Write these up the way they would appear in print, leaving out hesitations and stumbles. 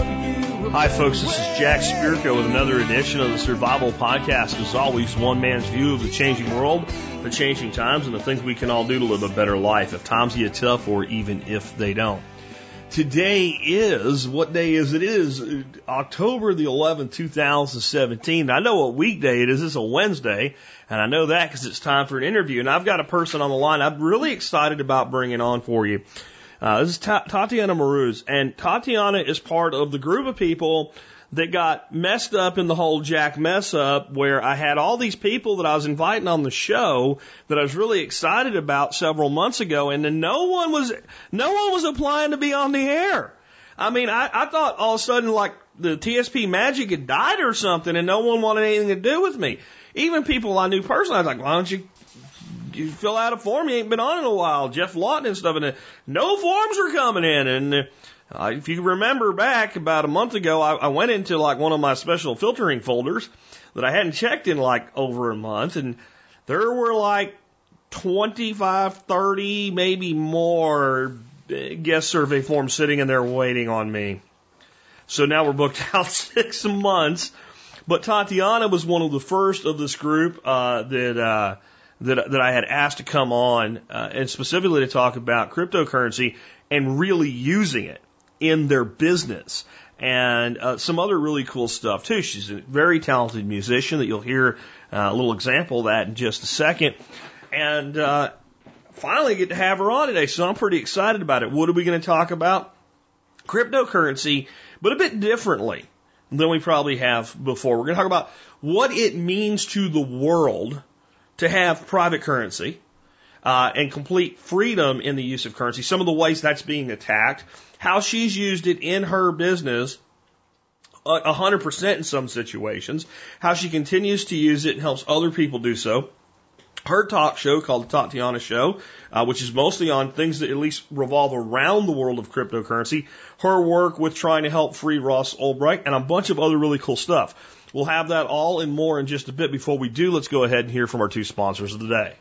Hi, folks. This is Jack Spirko with another edition of the Survival Podcast. As always, one man's view of the changing world, the changing times, and the things we can all do to live a better life if times get tough or even if they don't. Today is, what day is it? It is October the 11th, 2017. I know what weekday it is. It's a Wednesday, and I know that because it's time for an interview. And I've got a person on the line I'm really excited about bringing on for you. This is Tatiana Moroz, and Tatiana is part of the group of people that got messed up in the whole Jack mess up, where I had all these people that I was inviting on the show that I was really excited about several months ago, and then no one was applying to be on the air. I mean, I thought all of a sudden like the TSP magic had died or something, and no one wanted anything to do with me. Even people I knew personally, I was like, why don't you fill out a form? You ain't been on in a while. Jeff Lawton and stuff. And no forms are coming in. And if you remember back about a month ago, I went into like one of my special filtering folders that I hadn't checked in like over a month. And there were like 25, 30, maybe more guest survey forms sitting in there waiting on me. So now we're booked out 6 months. But Tatiana was one of the first of this group that I had asked to come on, and specifically to talk about cryptocurrency and really using it in their business, and some other really cool stuff too. She's a very talented musician that you'll hear a little example of that in just a second. And finally get to have her on today, so I'm pretty excited about it. What are we going to talk about? Cryptocurrency, but a bit differently than we probably have before. We're going to talk about what it means to the world to have private currency and complete freedom in the use of currency, some of the ways that's being attacked, how she's used it in her business 100% in some situations, how she continues to use it and helps other people do so. Her talk show called the Tatiana Show, which is mostly on things that at least revolve around the world of cryptocurrency, her work with trying to help free Ross Ulbricht, and a bunch of other really cool stuff. We'll have that all and more in just a bit. Before we do, let's go ahead and hear from our two sponsors of the day.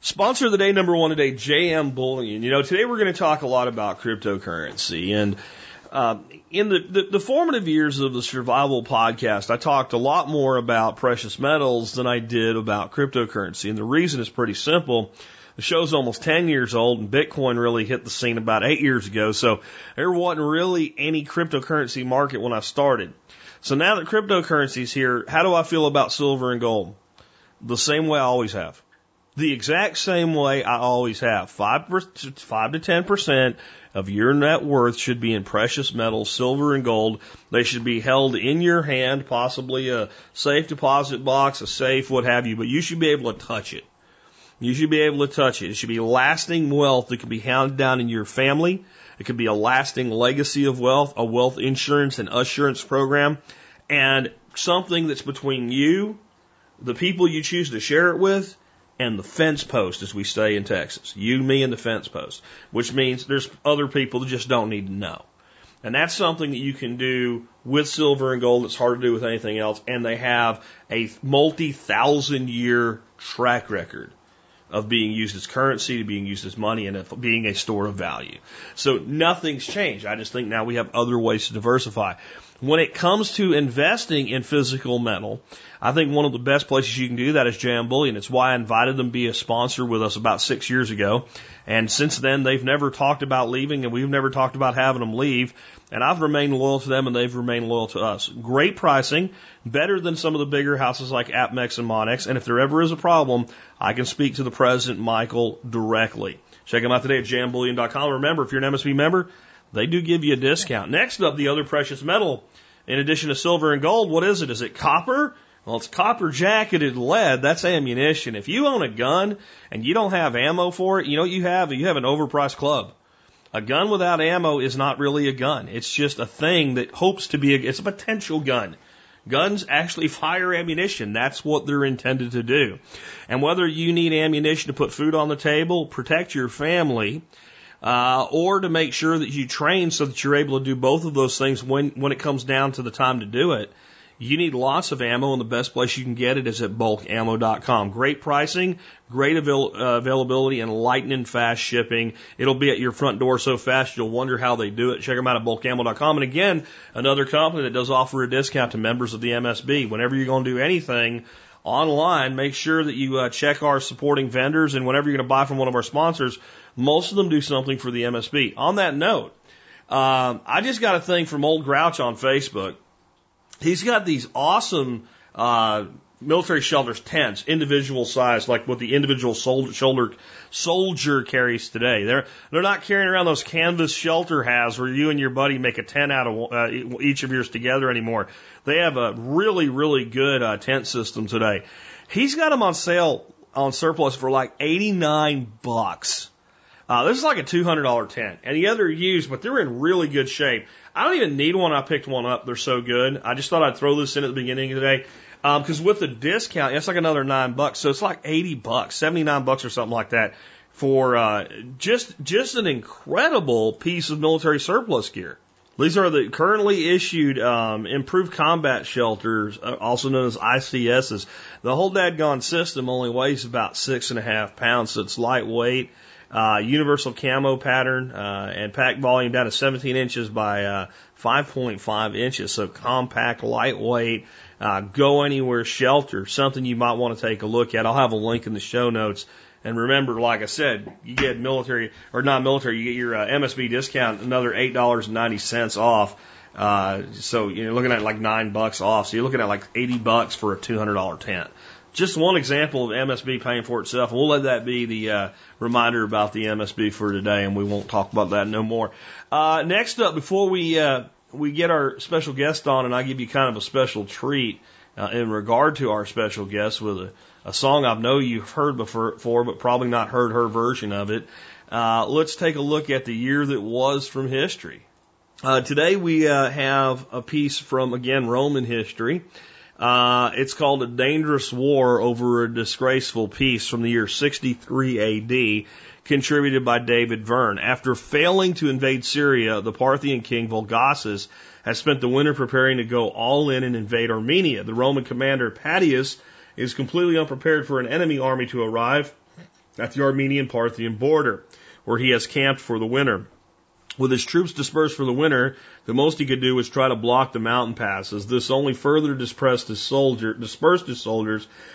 Sponsor of the day, number one today, JM Bullion. You know, today we're going to talk a lot about cryptocurrency. And in the formative years of the Survival Podcast, I talked a lot more about precious metals than I did about cryptocurrency. And the reason is pretty simple. The show's almost 10 years old, and Bitcoin really hit the scene about 8 years ago. So there wasn't really any cryptocurrency market when I started. So now that cryptocurrency's here, how do I feel about silver and gold? The same way I always have. The exact same way I always have. 5 to 10% of your net worth should be in precious metals, silver and gold. They should be held in your hand, possibly a safe deposit box, a safe, what have you, but you should be able to touch it. You should be able to touch it. It should be lasting wealth that can be handed down in your family. It could be a lasting legacy of wealth, a wealth insurance and assurance program, and something that's between you, the people you choose to share it with, and the fence post, as we say in Texas. You, me, and the fence post, which means there's other people that just don't need to know. And that's something that you can do with silver and gold that's hard to do with anything else, and they have a multi-thousand-year track record of being used as currency, to being used as money, and being a store of value. So nothing's changed. I just think now we have other ways to diversify. When it comes to investing in physical metal, I think one of the best places you can do that is JM Bullion. It's why I invited them to be a sponsor with us about 6 years ago. And since then, they've never talked about leaving, and we've never talked about having them leave. And I've remained loyal to them, and they've remained loyal to us. Great pricing, better than some of the bigger houses like APMEX and Monex. And if there ever is a problem, I can speak to the president, Michael, directly. Check them out today at jambullion.com. Remember, if you're an MSB member, they do give you a discount. Next up, the other precious metal, in addition to silver and gold, what is it? Is it copper? Well, it's copper-jacketed lead. That's ammunition. If you own a gun and you don't have ammo for it, you know what you have? You have an overpriced club. A gun without ammo is not really a gun. It's just a thing that hopes to be it's a potential gun. Guns actually fire ammunition. That's what they're intended to do. And whether you need ammunition to put food on the table, protect your family, or to make sure that you train so that you're able to do both of those things when it comes down to the time to do it, You need lots of ammo, and the best place you can get it is at BulkAmmo.com. Great pricing, great availability, and lightning fast shipping. It'll be at your front door so fast you'll wonder how they do it. Check them out at BulkAmmo.com. And again, another company that does offer a discount to members of the MSB. Whenever you're going to do anything online, make sure that you check our supporting vendors, and whenever you're going to buy from one of our sponsors, most of them do something for the MSB. On that note, I just got a thing from Old Grouch on Facebook. He's got these awesome military shelters, tents, individual size, like what the individual soldier carries today. They're not carrying around those canvas shelter halves where you and your buddy make a tent out of each of yours together anymore. They have a really, really good tent system today. He's got them on sale on surplus for like $89. This is like a $200 tent, and the other used, but they're in really good shape. I don't even need one. I picked one up. They're so good. I just thought I'd throw this in at the beginning of the day. Because with the discount, it's like another $9. So it's like $80, $79 or something like that for just an incredible piece of military surplus gear. These are the currently issued improved combat shelters, also known as ICSs. The whole dadgone system only weighs about 6.5 pounds, so it's lightweight. Universal camo pattern and pack volume down to 17 inches by 5.5 inches. So compact, lightweight, go anywhere shelter, something you might want to take a look at. I'll have a link in the show notes. And remember, like I said, you get military or non-military, you get your MSB discount, another $8.90 off. So you're looking at like $9 off. So you're looking at like $80 for a $200 tent. Just one example of MSB paying for itself. We'll let that be the reminder about the MSB for today, and we won't talk about that no more. Next up, before we get our special guest on, and I give you kind of a special treat in regard to our special guest with a song I know you've heard before, but probably not heard her version of it. Let's take a look at the year that was from history. Today we have a piece from, again, Roman history. It's called A Dangerous War Over a Disgraceful Peace from the year 63 AD, contributed by David Verne. After failing to invade Syria, the Parthian king Vologases has spent the winter preparing to go all in and invade Armenia. The Roman commander Paetus is completely unprepared for an enemy army to arrive at the Armenian-Parthian border, where he has camped for the winter. With his troops dispersed for the winter, the most he could do was try to block the mountain passes. This only further dispersed his soldiers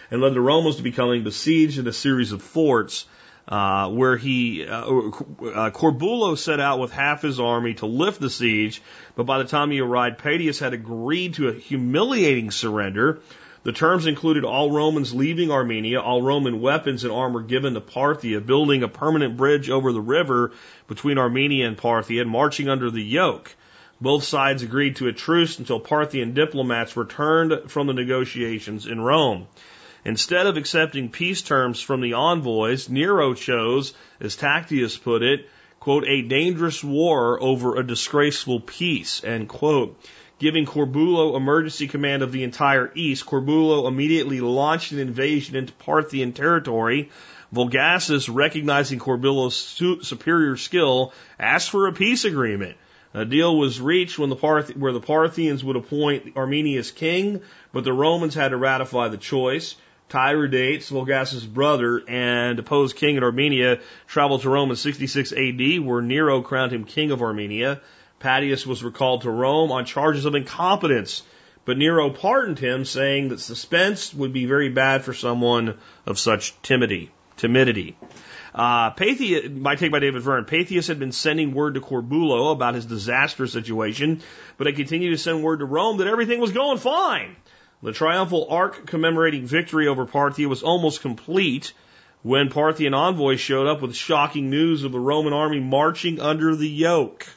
and led the Romans to becoming besieged in a series of forts where Corbulo set out with half his army to lift the siege, but by the time he arrived, Paetus had agreed to a humiliating surrender. The terms included all Romans leaving Armenia, all Roman weapons and armor given to Parthia, building a permanent bridge over the river between Armenia and Parthia, and marching under the yoke. Both sides agreed to a truce until Parthian diplomats returned from the negotiations in Rome. Instead of accepting peace terms from the envoys, Nero chose, as Tacitus put it, quote, a dangerous war over a disgraceful peace, end quote. Giving Corbulo emergency command of the entire east, Corbulo immediately launched an invasion into Parthian territory. Vologases, recognizing Corbulo's superior skill, asked for a peace agreement. A deal was reached when where the Parthians would appoint Armenia's king, but the Romans had to ratify the choice. Tiridates, Vologases' brother and deposed king in Armenia, traveled to Rome in 66 AD, where Nero crowned him king of Armenia. Paetus was recalled to Rome on charges of incompetence, but Nero pardoned him, saying that suspense would be very bad for someone of such timidity. My take by David Verne, Paetus had been sending word to Corbulo about his disastrous situation, but had continued to send word to Rome that everything was going fine. The triumphal arc commemorating victory over Parthia was almost complete when Parthian envoys showed up with shocking news of the Roman army marching under the yoke.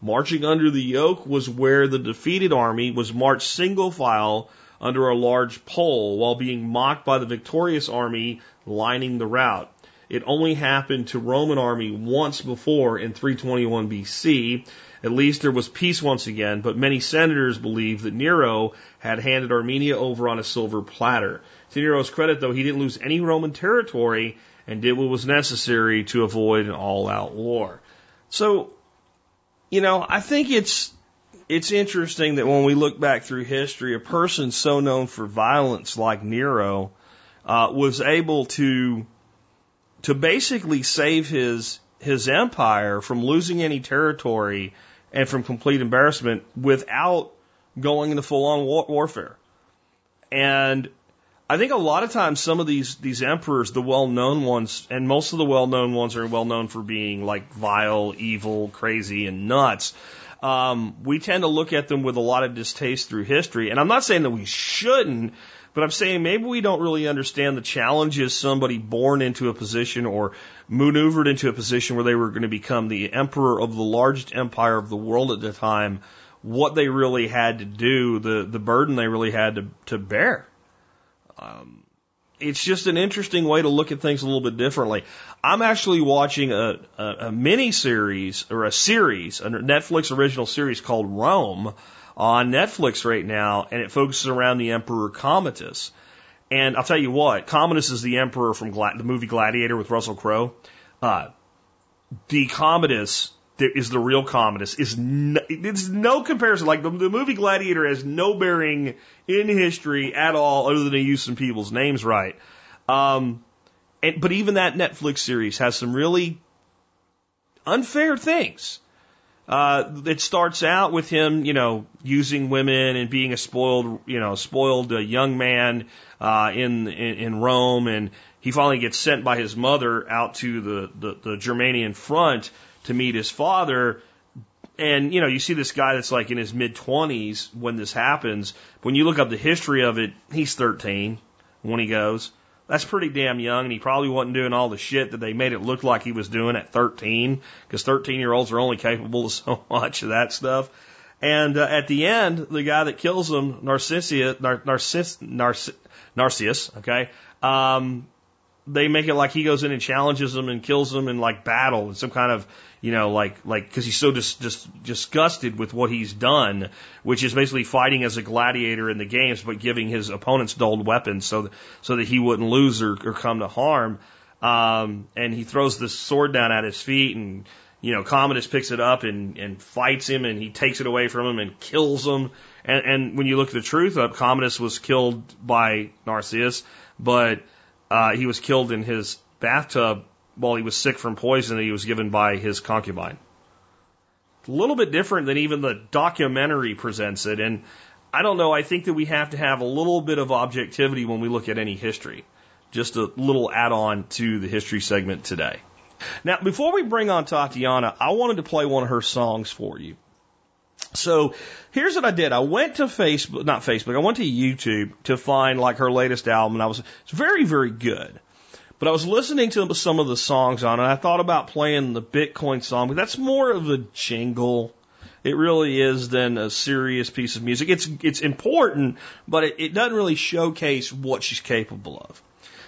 Marching under the yoke was where the defeated army was marched single file under a large pole while being mocked by the victorious army lining the route. It only happened to Roman army once before in 321 BC. At least there was peace once again, but many senators believed that Nero had handed Armenia over on a silver platter. To Nero's credit, though, he didn't lose any Roman territory and did what was necessary to avoid an all-out war. So, I think it's it's interesting that when we look back through history, a person so known for violence like Nero was able to basically save his empire from losing any territory and from complete embarrassment without going into full-on warfare. And I think a lot of times some of these emperors, the well-known ones, and most of the well-known ones are well-known for being like vile, evil, crazy, and nuts. We tend to look at them with a lot of distaste through history. And I'm not saying that we shouldn't, but I'm saying maybe we don't really understand the challenges somebody born into a position or maneuvered into a position where they were going to become the emperor of the largest empire of the world at the time, what they really had to do, the burden they really had to bear. It's just an interesting way to look at things a little bit differently. I'm actually watching a mini series or a series, a Netflix original series called Rome on Netflix right now, and it focuses around the Emperor Commodus. And I'll tell you what, Commodus is the emperor from the movie Gladiator with Russell Crowe. The Commodus is the real Commodus. It's no comparison. Like the movie Gladiator has no bearing in history at all, other than to use some people's names right. But even that Netflix series has some really unfair things. It starts out with him, using women and being a spoiled young man in Rome, and he finally gets sent by his mother out to the Germanian front to meet his father. And, you see this guy that's like in his mid-20s when this happens. When you look up the history of it, he's 13 when he goes. That's pretty damn young, and he probably wasn't doing all the shit that they made it look like he was doing at 13, because 13-year-olds are only capable of so much of that stuff. And at the end, the guy that kills him, Narcissus, okay, they make it like he goes in and challenges him and kills him in like battle in some kind of, because he's so disgusted with what he's done, which is basically fighting as a gladiator in the games, but giving his opponents dulled weapons so that he wouldn't lose or come to harm. And he throws this sword down at his feet, and, Commodus picks it up and fights him, and he takes it away from him and kills him. And when you look the truth up, Commodus was killed by Narcissus, but he was killed in his bathtub while he was sick from poison that he was given by his concubine. It's a little bit different than even the documentary presents it, and I don't know, I think that we have to have a little bit of objectivity when we look at any history. Just a little add-on to the history segment today. Now, before we bring on Tatiana, I wanted to play one of her songs for you. So here's what I did. I went to I went to YouTube to find like her latest album, and it's very, very good. But I was listening to some of the songs on it, and I thought about playing the Bitcoin song, but that's more of a jingle. It really is than a serious piece of music. It's important, but it doesn't really showcase what she's capable of.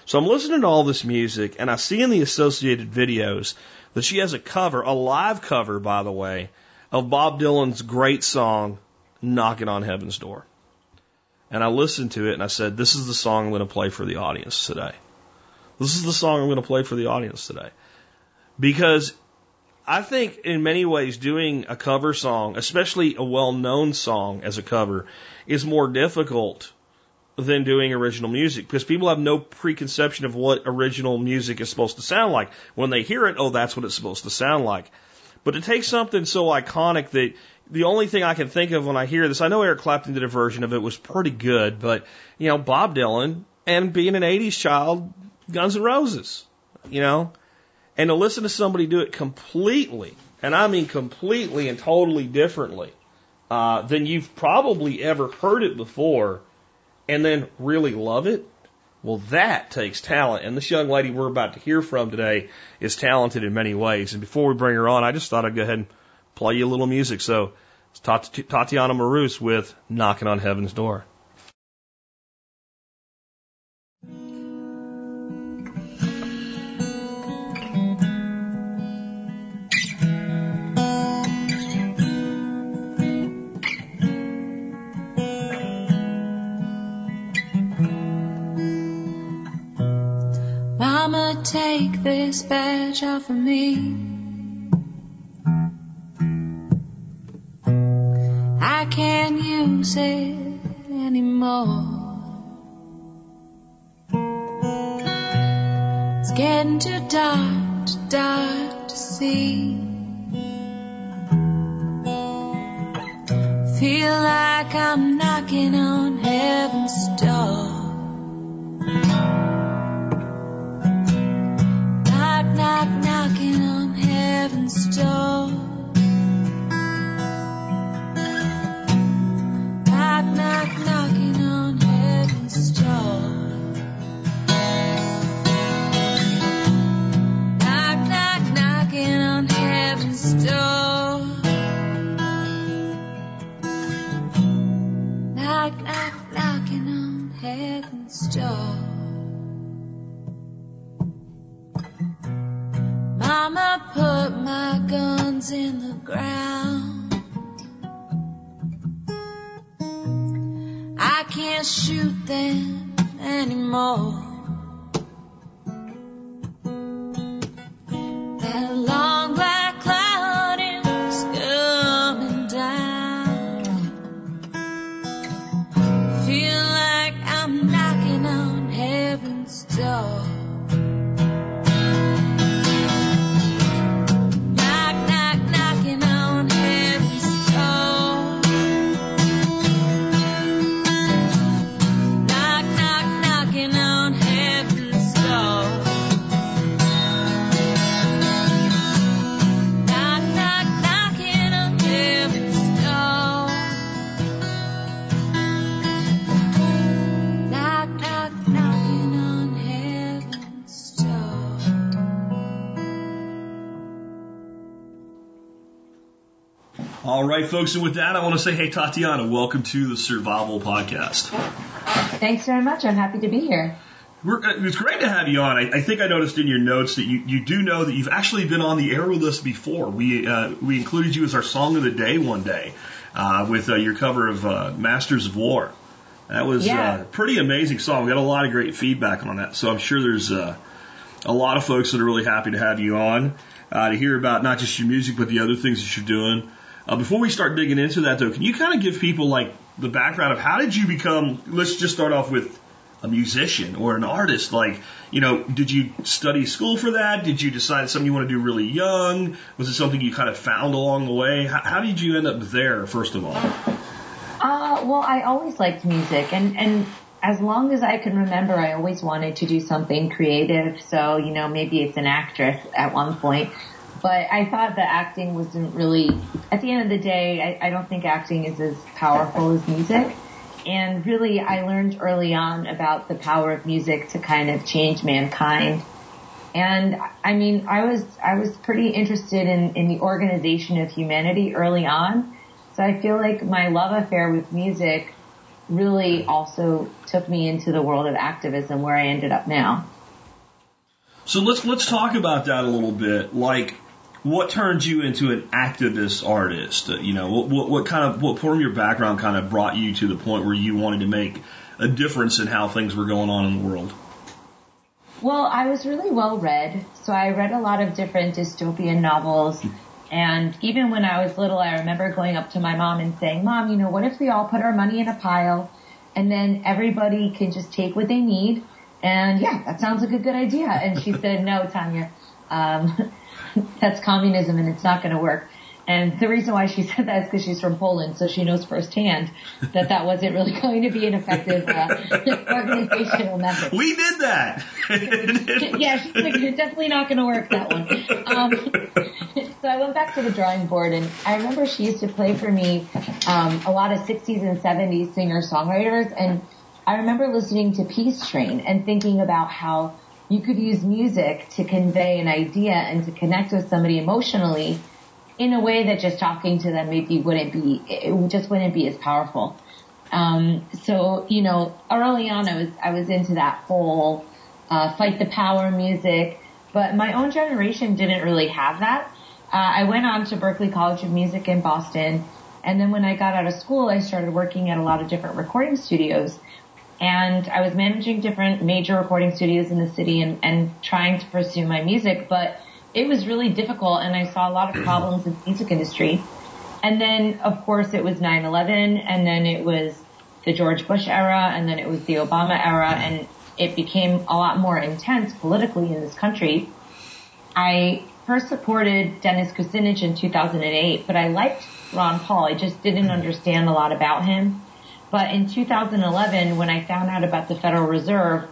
So I'm listening to all this music, and I see in the associated videos that she has a cover, a live cover, by the way, of Bob Dylan's great song, Knocking on Heaven's Door. And I listened to it, and I said, this is the song I'm going to play for the audience today. This is the song I'm going to play for the audience today. Because I think in many ways doing a cover song, especially a well-known song as a cover, is more difficult than doing original music, because people have no preconception of what original music is supposed to sound like. When they hear it, oh, that's what it's supposed to sound like. But to take something so iconic that the only thing I can think of when I hear this, I know Eric Clapton did a version of it, was pretty good, but, Bob Dylan, and being an 80s child, Guns N' Roses, and to listen to somebody do it completely, and I mean completely and totally differently than you've probably ever heard it before, and then really love it, well, that takes talent. And this young lady we're about to hear from today is talented in many ways. And before we bring her on, I just thought I'd go ahead and play you a little music. So it's Tatiana Moroz with Knocking on Heaven's Door. Mama, take this badge off of me. I owns it anymore. It's getting too dark to see. Feel like I'm knocking on heaven's door. Knock, knock, knocking on heaven's door. Mama put my guns in the ground. I can't shoot them anymore. That long black cloud is coming down. Feel like I'm knocking on heaven's door. All right, folks, and with that, I want to say, hey, Tatiana, welcome to the Survival Podcast. Thanks very much. I'm happy to be here. It's great to have you on. I think I noticed in your notes that you do know that you've actually been on the air with us before. We included you as our song of the day one day with your cover of Masters of War. That was a pretty amazing song. We got a lot of great feedback on that, so I'm sure there's a lot of folks that are really happy to have you on to hear about not just your music but the other things that you're doing. Before we start digging into that, though, can you kind of give people like the background of how did you become? Let's just start off with a musician or an artist. Like, you know, did you study school for that? Did you decide it's something you want to do really young? Was it something you kind of found along the way? How did you end up there, first of all? Well, I always liked music, and as long as I can remember, I always wanted to do something creative. So, you know, maybe it's an actress at one point. But I thought that acting wasn't really, at the end of the day, I don't think acting is as powerful as music. And really, I learned early on about the power of music to kind of change mankind. And I mean, I was pretty interested in the organization of humanity early on. So I feel like my love affair with music really also took me into the world of activism where I ended up now. So let's talk about that a little bit. Like, what turned you into an activist artist? You know, what from your background kind of brought you to the point where you wanted to make a difference in how things were going on in the world? Well, I was really well read, so I read a lot of different dystopian novels. And even when I was little, I remember going up to my mom and saying, "Mom, you know, what if we all put our money in a pile, and then everybody can just take what they need?" And yeah, that sounds like a good idea. And she said, "No, Tanya, that's communism and it's not going to work." And the reason why she said that is because she's from Poland, so she knows firsthand that that wasn't really going to be an effective organizational method. We did that. Yeah, she's like, "You're definitely not going to work that one." So I went back to the drawing board, and I remember she used to play for me a lot of 60s and 70s singer-songwriters, and I remember listening to Peace Train and thinking about how you could use music to convey an idea and to connect with somebody emotionally in a way that just talking to them maybe wouldn't be as powerful. So, you know, early on I was into that whole fight the power music, but my own generation didn't really have that. I went on to Berklee College of Music in Boston, and then when I got out of school, I started working at a lot of different recording studios. And I was managing different major recording studios in the city and trying to pursue my music, but it was really difficult, and I saw a lot of problems in the music industry. And then, of course, it was 9/11, and then it was the George Bush era, and then it was the Obama era, and it became a lot more intense politically in this country. I first supported Dennis Kucinich in 2008, but I liked Ron Paul. I just didn't understand a lot about him. But in 2011, when I found out about the Federal Reserve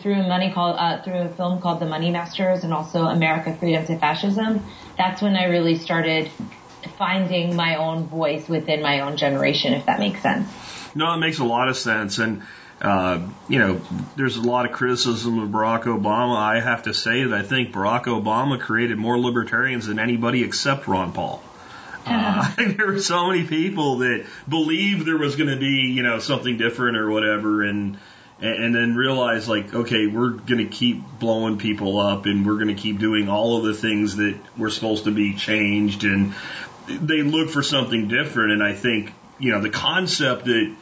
through a film called The Money Masters and also America Freedom to Fascism, that's when I really started finding my own voice within my own generation, if that makes sense. No, it makes a lot of sense. And, there's a lot of criticism of Barack Obama. I have to say that I think Barack Obama created more libertarians than anybody except Ron Paul. There were so many people that believed there was going to be, something different or whatever, and then realized, okay, we're going to keep blowing people up, and we're going to keep doing all of the things that were supposed to be changed, and they look for something different. And I think, the concept that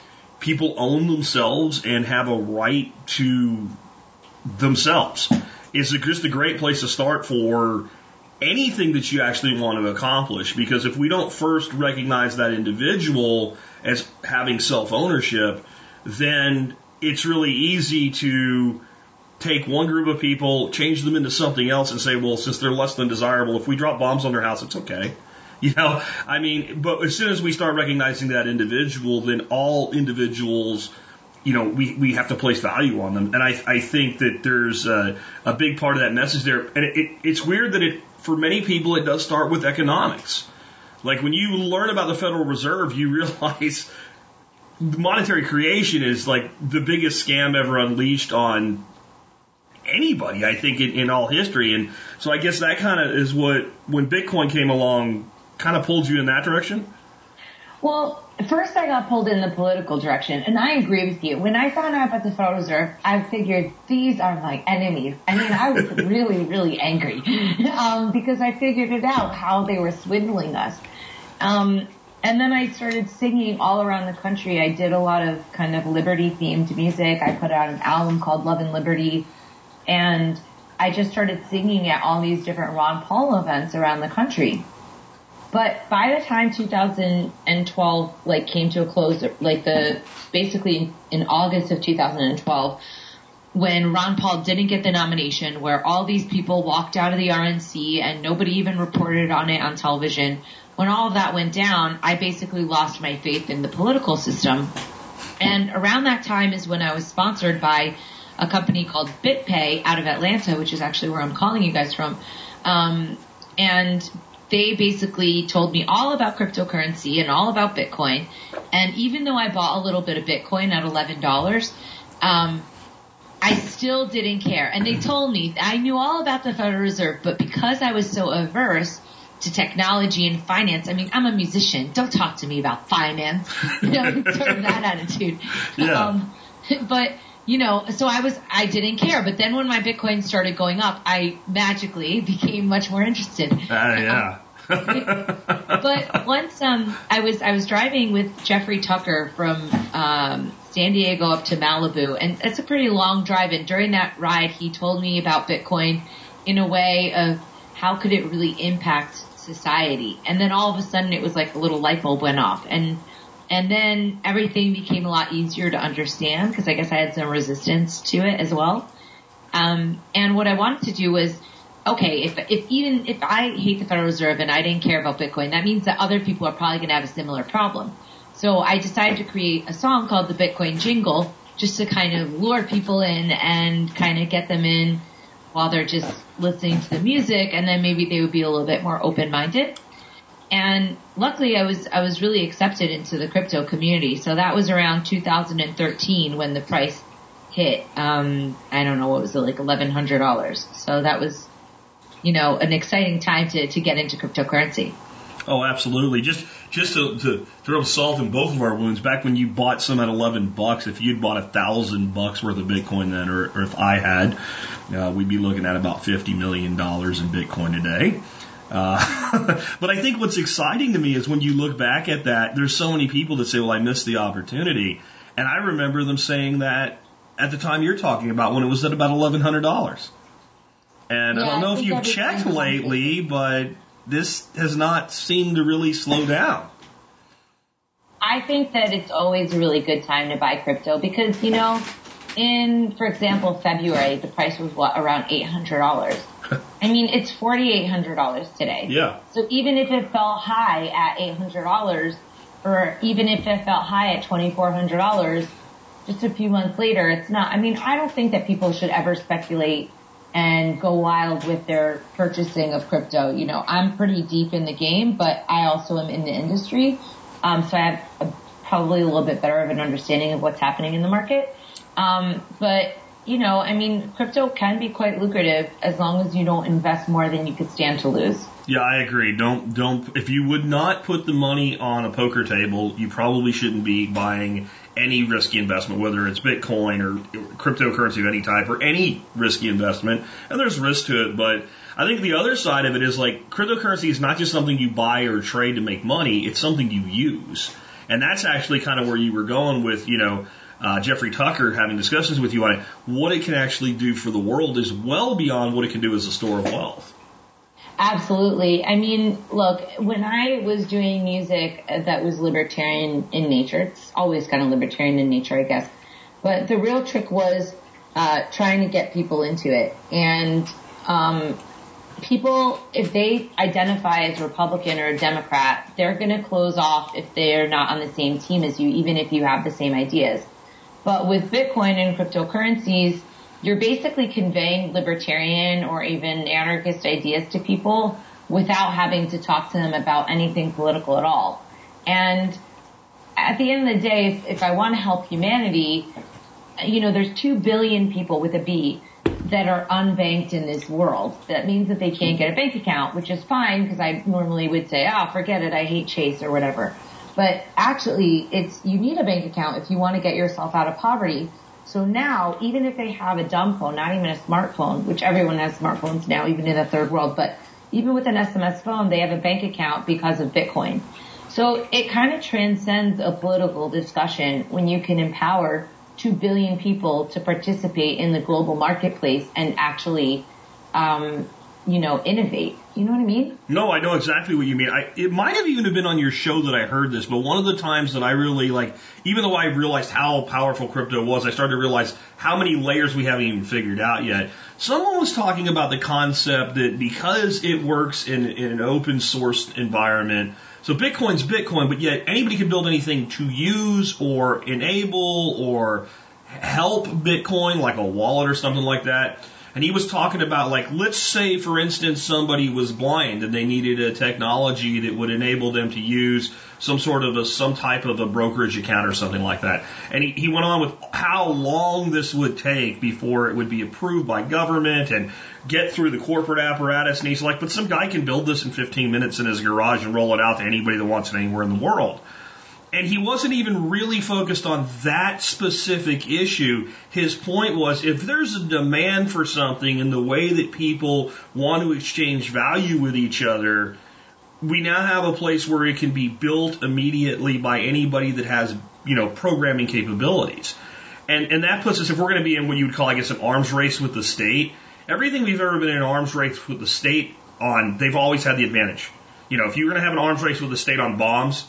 people own themselves and have a right to themselves is just a great place to start for anything that you actually want to accomplish, because if we don't first recognize that individual as having self-ownership, then it's really easy to take one group of people, change them into something else, and say, well, since they're less than desirable, if we drop bombs on their house, it's okay. But as soon as we start recognizing that individual, then all individuals, we have to place value on them. And I think that there's a big part of that message there. And it's weird that for many people, it does start with economics. Like when you learn about the Federal Reserve, you realize monetary creation is like the biggest scam ever unleashed on anybody, I think, in all history. And so I guess that kind of is what, when Bitcoin came along, kind of pulled you in that direction? Well, first I got pulled in the political direction, and I agree with you. When I found out about the Federal Reserve, I figured these are my enemies. I mean, I was really, really angry because I figured it out, how they were swindling us. And then I started singing all around the country. I did a lot of kind of liberty-themed music. I put out an album called Love and Liberty, and I just started singing at all these different Ron Paul events around the country. But by the time 2012 came to a close, basically in August of 2012, when Ron Paul didn't get the nomination, where all these people walked out of the RNC and nobody even reported on it on television, when all of that went down, I basically lost my faith in the political system. And around that time is when I was sponsored by a company called BitPay out of Atlanta, which is actually where I'm calling you guys from. And they basically told me all about cryptocurrency and all about Bitcoin. And even though I bought a little bit of Bitcoin at $11, I still didn't care. And they told me, I knew all about the Federal Reserve, but because I was so averse to technology and finance, I mean, I'm a musician. Don't talk to me about finance. Sort of that attitude. Yeah. So I didn't care. But then when my Bitcoin started going up, I magically became much more interested. But once I was driving with Jeffrey Tucker from San Diego up to Malibu, and it's a pretty long drive. And during that ride, he told me about Bitcoin in a way of how could it really impact society. And then all of a sudden, it was like a little light bulb went off. And then everything became a lot easier to understand because I guess I had some resistance to it as well. And what I wanted to do was, okay, if I hate the Federal Reserve and I didn't care about Bitcoin, that means that other people are probably going to have a similar problem. So I decided to create a song called the Bitcoin Jingle just to kind of lure people in and kind of get them in while they're just listening to the music, and then maybe they would be a little bit more open-minded. And luckily I was really accepted into the crypto community. So that was around 2013 when the price hit, I don't know, what was it, like $1,100. So that was, an exciting time to get into cryptocurrency. Oh, absolutely. Just to throw salt in both of our wounds, back when you bought some at $11, if you'd bought $1,000 worth of Bitcoin then, or if I had, we'd be looking at about $50 million in Bitcoin today. But I think what's exciting to me is when you look back at that, there's so many people that say, well, I missed the opportunity. And I remember them saying that at the time you're talking about when it was at about $1,100. And yeah, I don't know if you've checked lately, but this has not seemed to really slow down. I think that it's always a really good time to buy crypto because, you know, in, for example, February, the price was around $800. I mean, it's $4,800 today. Yeah. So even if it fell high at $800 or even if it fell high at $2,400, just a few months later, it's not. I mean, I don't think that people should ever speculate and go wild with their purchasing of crypto. You know, I'm pretty deep in the game, but I also am in the industry. So I have probably a little bit better of an understanding of what's happening in the market. But, you know, I mean, crypto can be quite lucrative as long as you don't invest more than you could stand to lose. Yeah, I agree. Don't, if you would not put the money on a poker table, you probably shouldn't be buying any risky investment, whether it's Bitcoin or cryptocurrency of any type or any risky investment. And there's risk to it, but I think the other side of it is like cryptocurrency is not just something you buy or trade to make money, it's something you use. And that's actually kind of where you were going with, you know, Jeffrey Tucker having discussions with you on it. What it can actually do for the world is well beyond what it can do as a store of wealth. Absolutely. I mean, look, when I was doing music that was libertarian in nature, it's always kind of libertarian in nature, I guess, but the real trick was trying to get people into it. And people, if they identify as a Republican or a Democrat, they're going to close off if they're not on the same team as you, even if you have the same ideas. But with Bitcoin and cryptocurrencies, you're basically conveying libertarian or even anarchist ideas to people without having to talk to them about anything political at all. And at the end of the day, if I want to help humanity, you know, there's 2 billion people with a B that are unbanked in this world. That means that they can't get a bank account, which is fine because I normally would say, forget it, I hate Chase or whatever. But actually, you need a bank account if you want to get yourself out of poverty. So now, even if they have a dumb phone, not even a smartphone, which everyone has smartphones now, even in the third world, but even with an SMS phone, they have a bank account because of Bitcoin. So it kind of transcends a political discussion when you can empower 2 billion people to participate in the global marketplace and actually, innovate. You know what I mean? No, I know exactly what you mean. It might have even been on your show that I heard this, but one of the times that I really, even though I realized how powerful crypto was, I started to realize how many layers we haven't even figured out yet. Someone was talking about the concept that because it works in an open source environment, so Bitcoin's Bitcoin, but yet anybody can build anything to use or enable or help Bitcoin, like a wallet or something like that. And he was talking about, let's say, for instance, somebody was blind and they needed a technology that would enable them to use some type of a brokerage account or something like that. And he went on with how long this would take before it would be approved by government and get through the corporate apparatus. And he's like, but some guy can build this in 15 minutes in his garage and roll it out to anybody that wants it anywhere in the world. And he wasn't even really focused on that specific issue. His point was, if there's a demand for something in the way that people want to exchange value with each other, we now have a place where it can be built immediately by anybody that has, programming capabilities. And that puts us, if we're going to be in what you would call, an arms race with the state, everything we've ever been in an arms race with the state on, they've always had the advantage. You know, if you're going to have an arms race with the state on bombs,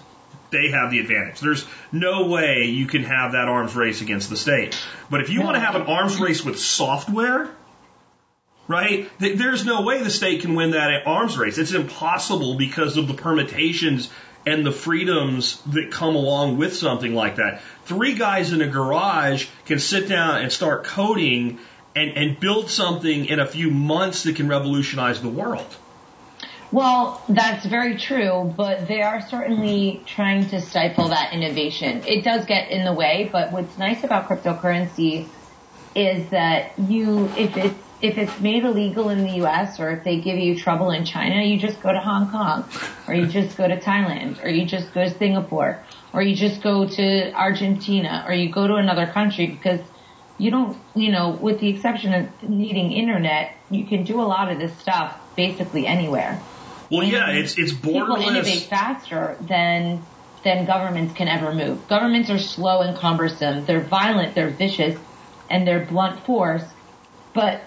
they have the advantage. There's no way you can have that arms race against the state. But if you want to have an arms race with software, right, there's no way the state can win that arms race. It's impossible because of the permutations and the freedoms that come along with something like that. 3 guys in a garage can sit down and start coding and build something in a few months that can revolutionize the world. Well, that's very true, but they are certainly trying to stifle that innovation. It does get in the way, but what's nice about cryptocurrency is that if it's made illegal in the US or if they give you trouble in China, you just go to Hong Kong or you just go to Thailand or you just go to Singapore or you just go to Argentina or you go to another country because you don't, with the exception of needing internet, you can do a lot of this stuff basically anywhere. Well, yeah, it's borderless. People innovate faster than governments can ever move. Governments are slow and cumbersome. They're violent, they're vicious, and they're blunt force. But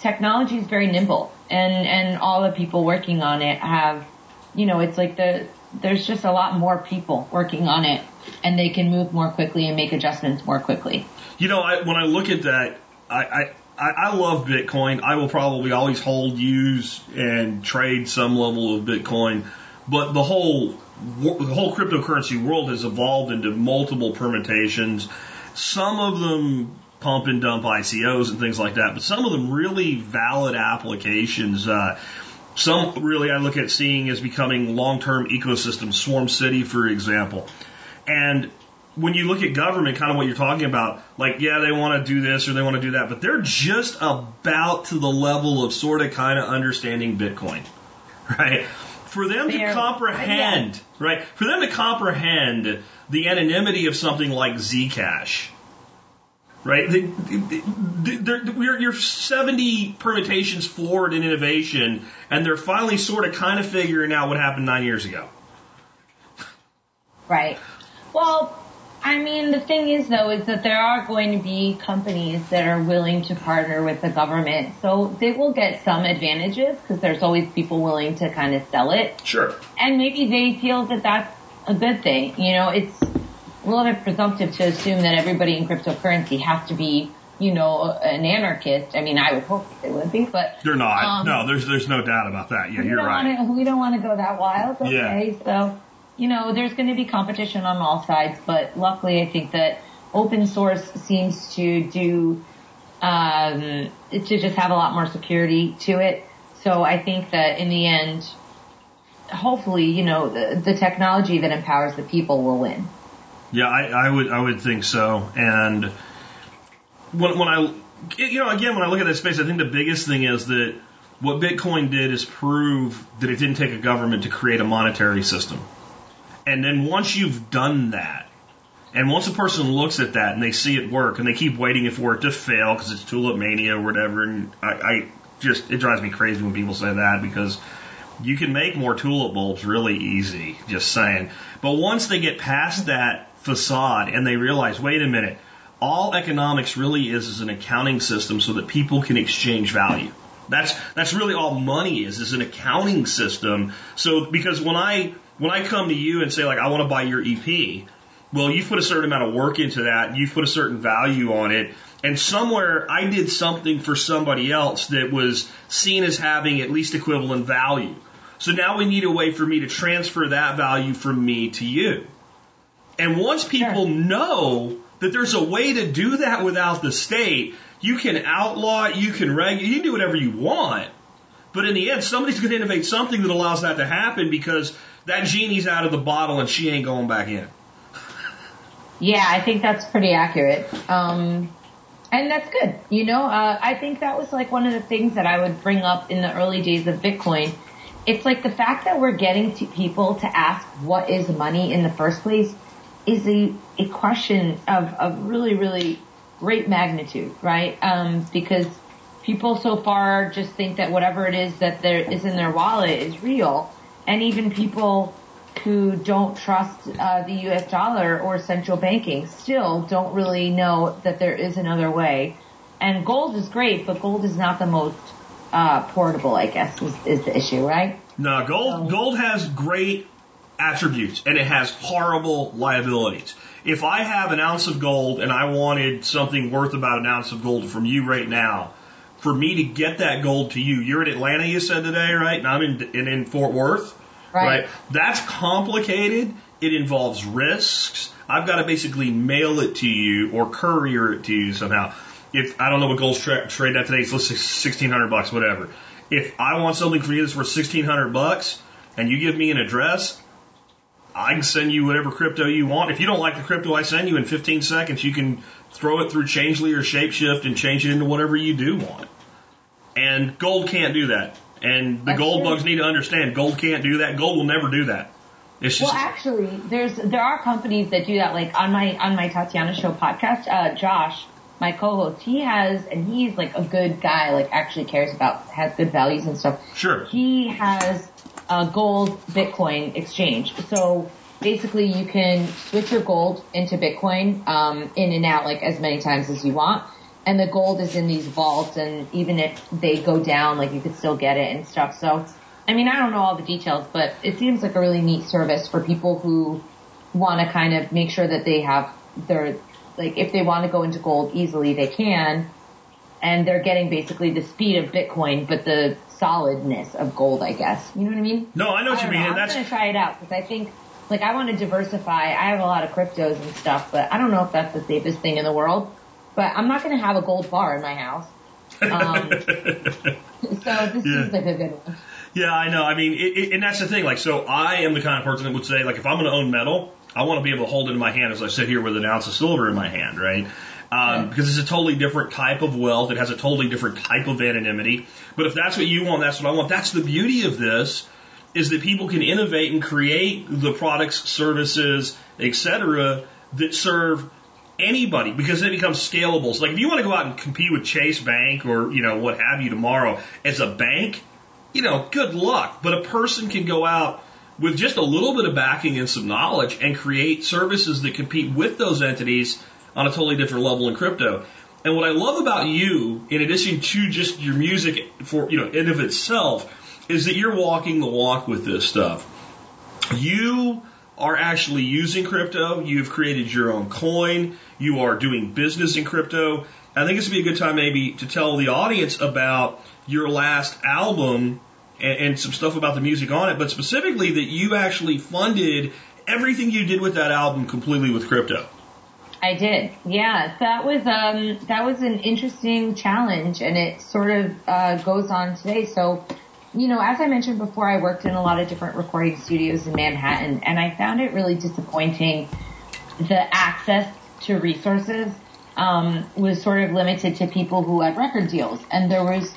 technology is very nimble, and all the people working on it have, you know, it's like there's just a lot more people working on it, and they can move more quickly and make adjustments more quickly. You know, when I look at that, I love Bitcoin. I will probably always hold, use, and trade some level of Bitcoin, but the whole cryptocurrency world has evolved into multiple permutations. Some of them pump and dump ICOs and things like that, but some of them really valid applications. Some really I look at seeing as becoming long-term ecosystems, Swarm City, for example. And when you look at government, kind of what you're talking about, like, yeah, they want to do this or they want to do that, but they're just about to the level of sort of kind of understanding Bitcoin, right? For them to comprehend, right? For them to comprehend the anonymity of something like Zcash, right? You're 70 permutations forward in innovation, and they're finally sort of kind of figuring out what happened 9 years ago. Right. Well, I mean, the thing is, though, is that there are going to be companies that are willing to partner with the government. So they will get some advantages because there's always people willing to kind of sell it. Sure. And maybe they feel that that's a good thing. You know, it's a little bit presumptive to assume that everybody in cryptocurrency has to be, you know, an anarchist. I mean, I would hope they would be, but they're not. No, there's no doubt about that. Yeah, you're right. We don't want to go that wild. Okay, yeah. So, you know, there's going to be competition on all sides, but luckily I think that open source seems to do, to just have a lot more security to it. So I think that in the end, hopefully, you know, the technology that empowers the people will win. Yeah, I would think so. And when I, you know, again, when I look at that space, I think the biggest thing is that what Bitcoin did is prove that it didn't take a government to create a monetary system. And then once you've done that, and once a person looks at that and they see it work, and they keep waiting for it to fail because it's tulip mania or whatever, and I just it drives me crazy when people say that, because you can make more tulip bulbs really easy, just saying. But once they get past that facade and they realize, wait a minute, all economics really is an accounting system so that people can exchange value. That's really all money is an accounting system. So because when I come to you and say, like, I want to buy your EP, well, you've put a certain amount of work into that, you've put a certain value on it, and somewhere I did something for somebody else that was seen as having at least equivalent value. So now we need a way for me to transfer that value from me to you. And once people know that there's a way to do that without the state, you can outlaw it, you can regulate, you can do whatever you want. But in the end, somebody's going to innovate something that allows that to happen, because that genie's out of the bottle and she ain't going back in. Yeah, I think that's pretty accurate. And that's good. You know, I think that was like one of the things that I would bring up in the early days of Bitcoin. It's like the fact that we're getting to people to ask what is money in the first place is a question of really, really great magnitude, right? Because people so far just think that whatever it is that there is in their wallet is real. And even people who don't trust the U.S. dollar or central banking still don't really know that there is another way. And gold is great, but gold is not the most portable, I guess, is the issue, right? No, gold has great attributes, and it has horrible liabilities. If I have an ounce of gold and I wanted something worth about an ounce of gold from you right now, for me to get that gold to you, you're in Atlanta, you said today, right? And I'm in Fort Worth, right? That's complicated. It involves risks. I've got to basically mail it to you or courier it to you somehow. If I don't know what gold's trade at today, it's $1,600, whatever. If I want something from you that's worth $1,600 and you give me an address, I can send you whatever crypto you want. If you don't like the crypto I send you, in 15 seconds you can throw it through Changely or Shapeshift and change it into whatever you do want. And gold can't do that. And the gold bugs need to understand gold can't do that. Gold will never do that. It's just, well, actually, there are companies that do that. Like on my Tatiana Show podcast, Josh, my co-host, he's like a good guy, like actually cares about, has good values and stuff. Sure. He has a gold Bitcoin exchange. So basically you can switch your gold into Bitcoin, in and out like as many times as you want. And the gold is in these vaults, and even if they go down, like, you could still get it and stuff. So, I mean, I don't know all the details, but it seems like a really neat service for people who want to kind of make sure that they have their, like, if they want to go into gold easily, they can. And they're getting basically the speed of Bitcoin, but the solidness of gold, I guess. You know what I mean? No, I know what you mean. I'm going to try it out, because I think, like, I want to diversify. I have a lot of cryptos and stuff, but I don't know if that's the safest thing in the world. But I'm not going to have a gold bar in my house. So this seems like a good one. Yeah, I know. I mean, and that's the thing. Like, so I am the kind of person that would say, like, if I'm going to own metal, I want to be able to hold it in my hand as I sit here with an ounce of silver in my hand, right? Because it's a totally different type of wealth. It has a totally different type of anonymity. But if that's what you want, that's what I want. That's the beauty of this, is that people can innovate and create the products, services, etc., that serve anybody, because it becomes scalable. So, like, if you want to go out and compete with Chase Bank or, you know, what have you tomorrow as a bank, you know, good luck. But a person can go out with just a little bit of backing and some knowledge and create services that compete with those entities on a totally different level in crypto. And what I love about you, in addition to just your music for, you know, in of itself, is that you're walking the walk with this stuff. You are actually using crypto. You've created your own coin. You are doing business in crypto. I think this would be a good time maybe to tell the audience about your last album and some stuff about the music on it, but specifically that you actually funded everything you did with that album completely with crypto. I did. Yeah, that was an interesting challenge, and it sort of goes on today. So, you know, as I mentioned before, I worked in a lot of different recording studios in Manhattan, and I found it really disappointing. The access to resources was sort of limited to people who had record deals, and there was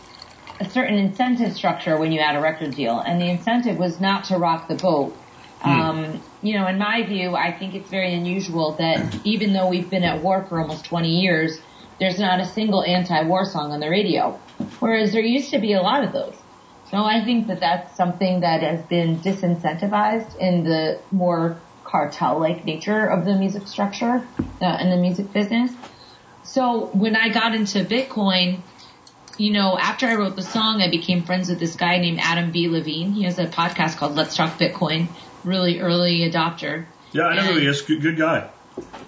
a certain incentive structure when you had a record deal, and the incentive was not to rock the boat. You know, in my view, I think it's very unusual that even though we've been at war for almost 20 years, there's not a single anti-war song on the radio, whereas there used to be a lot of those. So I think that that's something that has been disincentivized in the more cartel-like nature of the music structure and the music business. So when I got into Bitcoin, you know, after I wrote the song, I became friends with this guy named Adam B. Levine. He has a podcast called Let's Talk Bitcoin. Really early adopter. Yeah, I know who he is. Good guy.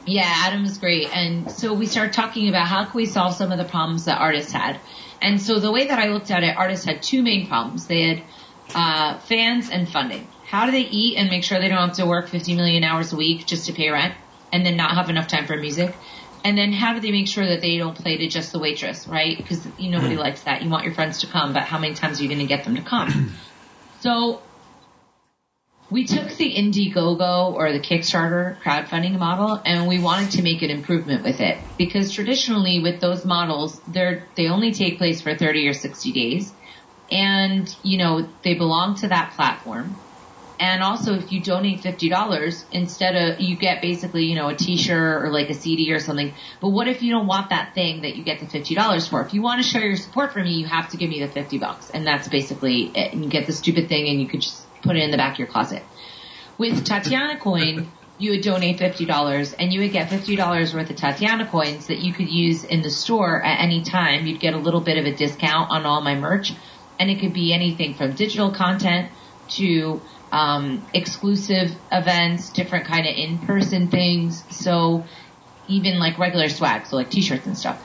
Yeah, Adam is great. And so we started talking about how can we solve some of the problems that artists had. And so the way that I looked at it, artists had two main problems. They had fans and funding. How do they eat and make sure they don't have to work 50 million hours a week just to pay rent and then not have enough time for music? And then how do they make sure that they don't play to just the waitress, right? Because nobody likes that. You want your friends to come, but how many times are you going to get them to come? So we took the Indiegogo or the Kickstarter crowdfunding model, and we wanted to make an improvement with it. Because traditionally with those models, they only take place for 30 or 60 days. And, you know, they belong to that platform. And also, if you donate $50, instead of, you get basically, you know, a t-shirt or like a CD or something. But what if you don't want that thing that you get the $50 for? If you want to show your support for me, you have to give me the $50. And that's basically it. And you get the stupid thing and you could just put it in the back of your closet. With Tatiana Coin, you would donate $50 and you would get $50 worth of Tatiana Coins that you could use in the store at any time. You'd get a little bit of a discount on all my merch. And it could be anything from digital content to exclusive events, different kind of in-person things. So even like regular swag, so like t-shirts and stuff.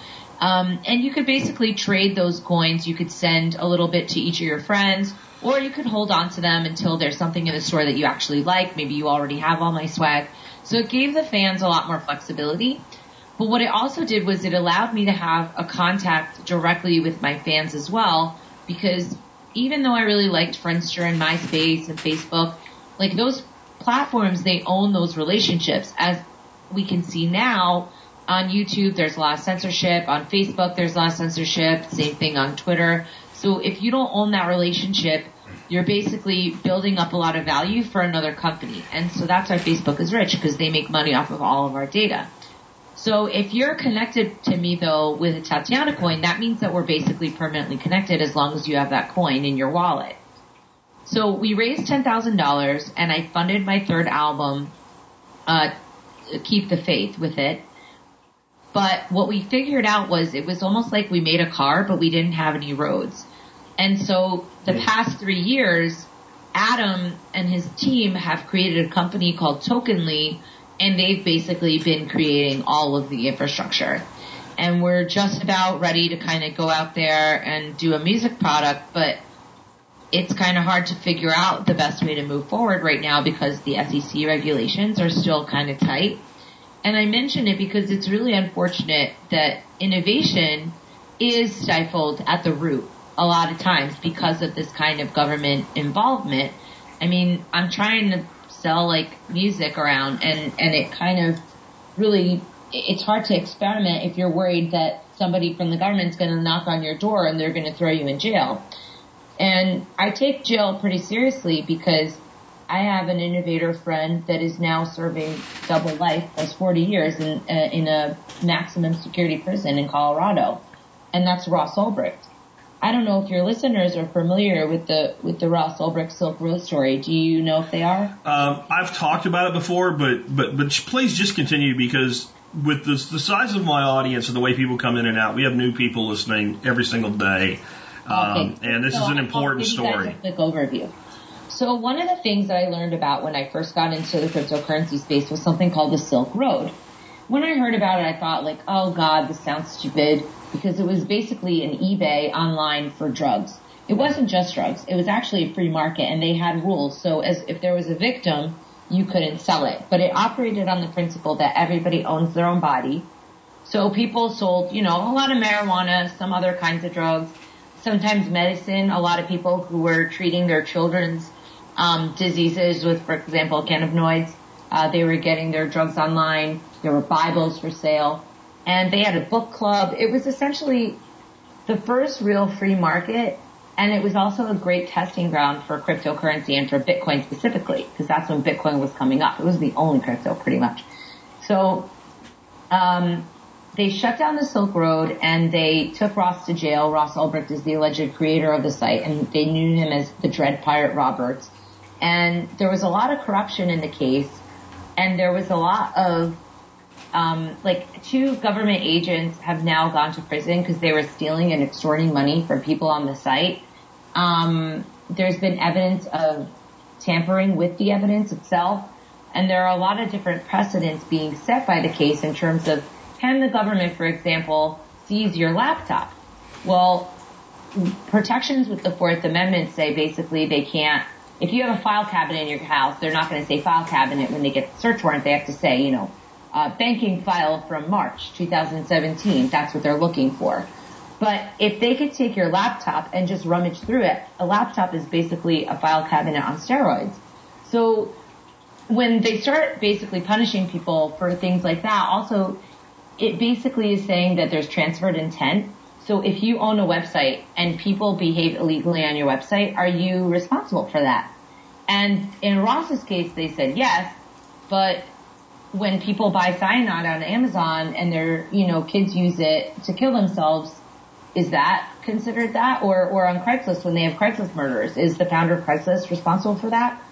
And you could basically trade those coins. You could send a little bit to each of your friends, or you could hold on to them until there's something in the store that you actually like. Maybe you already have all my swag. So it gave the fans a lot more flexibility. But what it also did was it allowed me to have a contact directly with my fans as well, because even though I really liked Friendster and MySpace and Facebook, like those platforms, they own those relationships. As we can see now on YouTube, there's a lot of censorship. On Facebook, there's a lot of censorship. Same thing on Twitter. So if you don't own that relationship, you're basically building up a lot of value for another company. And so that's why Facebook is rich, because they make money off of all of our data. So if you're connected to me, though, with a Tatiana coin, that means that we're basically permanently connected as long as you have that coin in your wallet. So we raised $10,000, and I funded my third album, Keep the Faith, with it. But what we figured out was it was almost like we made a car, but we didn't have any roads. And so the past 3 years, Adam and his team have created a company called Tokenly, and they've basically been creating all of the infrastructure. And we're just about ready to kind of go out there and do a music product, but it's kind of hard to figure out the best way to move forward right now because the SEC regulations are still kind of tight. And I mention it because it's really unfortunate that innovation is stifled at the root a lot of times because of this kind of government involvement. I mean, I'm trying to sell like music around and it kind of really, it's hard to experiment if you're worried that somebody from the government's going to knock on your door and they're going to throw you in jail. And I take jail pretty seriously because I have an innovator friend that is now serving double life plus 40 years in a maximum security prison in Colorado. And that's Ross Ulbricht. I don't know if your listeners are familiar with the Ross Ulbricht Silk Road story. Do you know if they are? I've talked about it before, but please just continue because with the size of my audience and the way people come in and out, we have new people listening every single day. Okay. And this is an important story. I'll give you guys a quick overview. So one of the things that I learned about when I first got into the cryptocurrency space was something called the Silk Road. When I heard about it, I thought like, oh God, this sounds stupid, because it was basically an eBay online for drugs. It wasn't just drugs. It was actually a free market, and they had rules. So as if there was a victim, you couldn't sell it. But it operated on the principle that everybody owns their own body. So people sold, a lot of marijuana, some other kinds of drugs, sometimes medicine. A lot of people who were treating their children's diseases with, for example, cannabinoids, they were getting their drugs online. There were Bibles for sale. And they had a book club. It was essentially the first real free market, and it was also a great testing ground for cryptocurrency and for Bitcoin specifically, because that's when Bitcoin was coming up. It was the only crypto, pretty much. So they shut down the Silk Road, and they took Ross to jail. Ross Ulbricht is the alleged creator of the site, and they knew him as the Dread Pirate Roberts. And there was a lot of corruption in the case, and there was a lot of two government agents have now gone to prison because they were stealing and extorting money from people on the site. There's been evidence of tampering with the evidence itself. And there are a lot of different precedents being set by the case in terms of, can the government, for example, seize your laptop? Well, protections with the Fourth Amendment say basically they can't. If you have a file cabinet in your house, they're not going to say file cabinet when they get the search warrant. They have to say, banking file from March 2017. That's what they're looking for. But if they could take your laptop and just rummage through it, a laptop is basically a file cabinet on steroids. So when they start basically punishing people for things like that, also it basically is saying that there's transferred intent. So if you own a website and people behave illegally on your website, are you responsible for that? And in Ross's case, they said yes, but when people buy cyanide on Amazon and their, kids use it to kill themselves, is that considered that? Or on Craigslist, when they have Craigslist murders, is the founder of Craigslist responsible for that?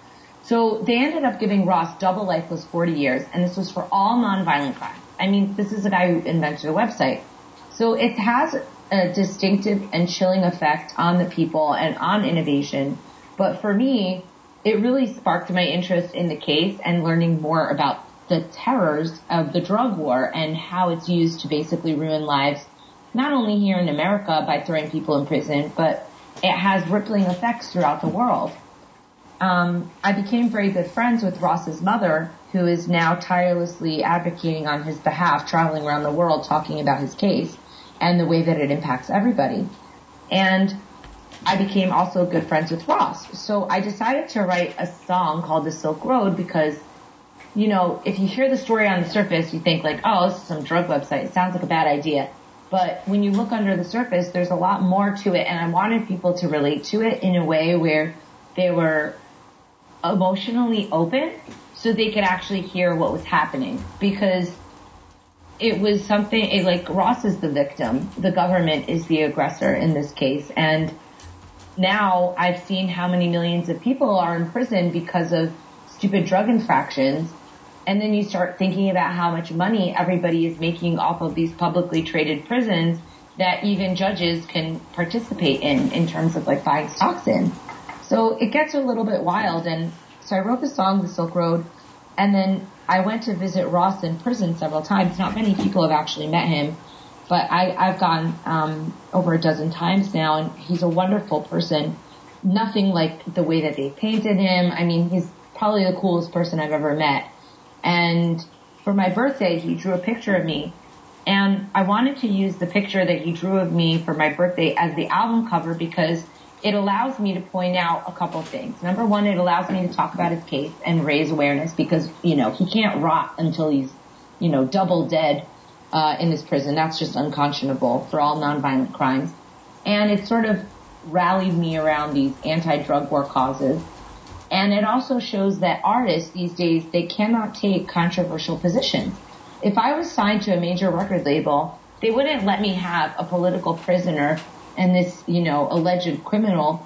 So they ended up giving Ross double life plus 40 years, and this was for all nonviolent crimes. I mean, this is a guy who invented a website. So it has a distinctive and chilling effect on the people and on innovation. But for me, it really sparked my interest in the case and learning more about the terrors of the drug war and how it's used to basically ruin lives, not only here in America by throwing people in prison, but it has rippling effects throughout the world. I became very good friends with Ross's mother, who is now tirelessly advocating on his behalf, traveling around the world talking about his case and the way that it impacts everybody. And I became also good friends with Ross. So I decided to write a song called The Silk Road because if you hear the story on the surface, you think like, oh, this is some drug website. It sounds like a bad idea. But when you look under the surface, there's a lot more to it. And I wanted people to relate to it in a way where they were emotionally open so they could actually hear what was happening. Because it was something like Ross is the victim. The government is the aggressor in this case. And now I've seen how many millions of people are in prison because of stupid drug infractions. And then you start thinking about how much money everybody is making off of these publicly traded prisons that even judges can participate in terms of like buying stocks in. So it gets a little bit wild. And so I wrote the song, The Silk Road, and then I went to visit Ross in prison several times. Not many people have actually met him, but I've gone over a dozen times now, and he's a wonderful person. Nothing like the way that they painted him. I mean, he's probably the coolest person I've ever met. And for my birthday, he drew a picture of me. And I wanted to use the picture that he drew of me for my birthday as the album cover because it allows me to point out a couple things. Number one, it allows me to talk about his case and raise awareness because, you know, he can't rot until he's, you know, double dead in his prison. That's just unconscionable for all nonviolent crimes. And it sort of rallied me around these anti-drug war causes. And it also shows that artists these days, they cannot take controversial positions. If I was signed to a major record label, they wouldn't let me have a political prisoner and this, you know, alleged criminal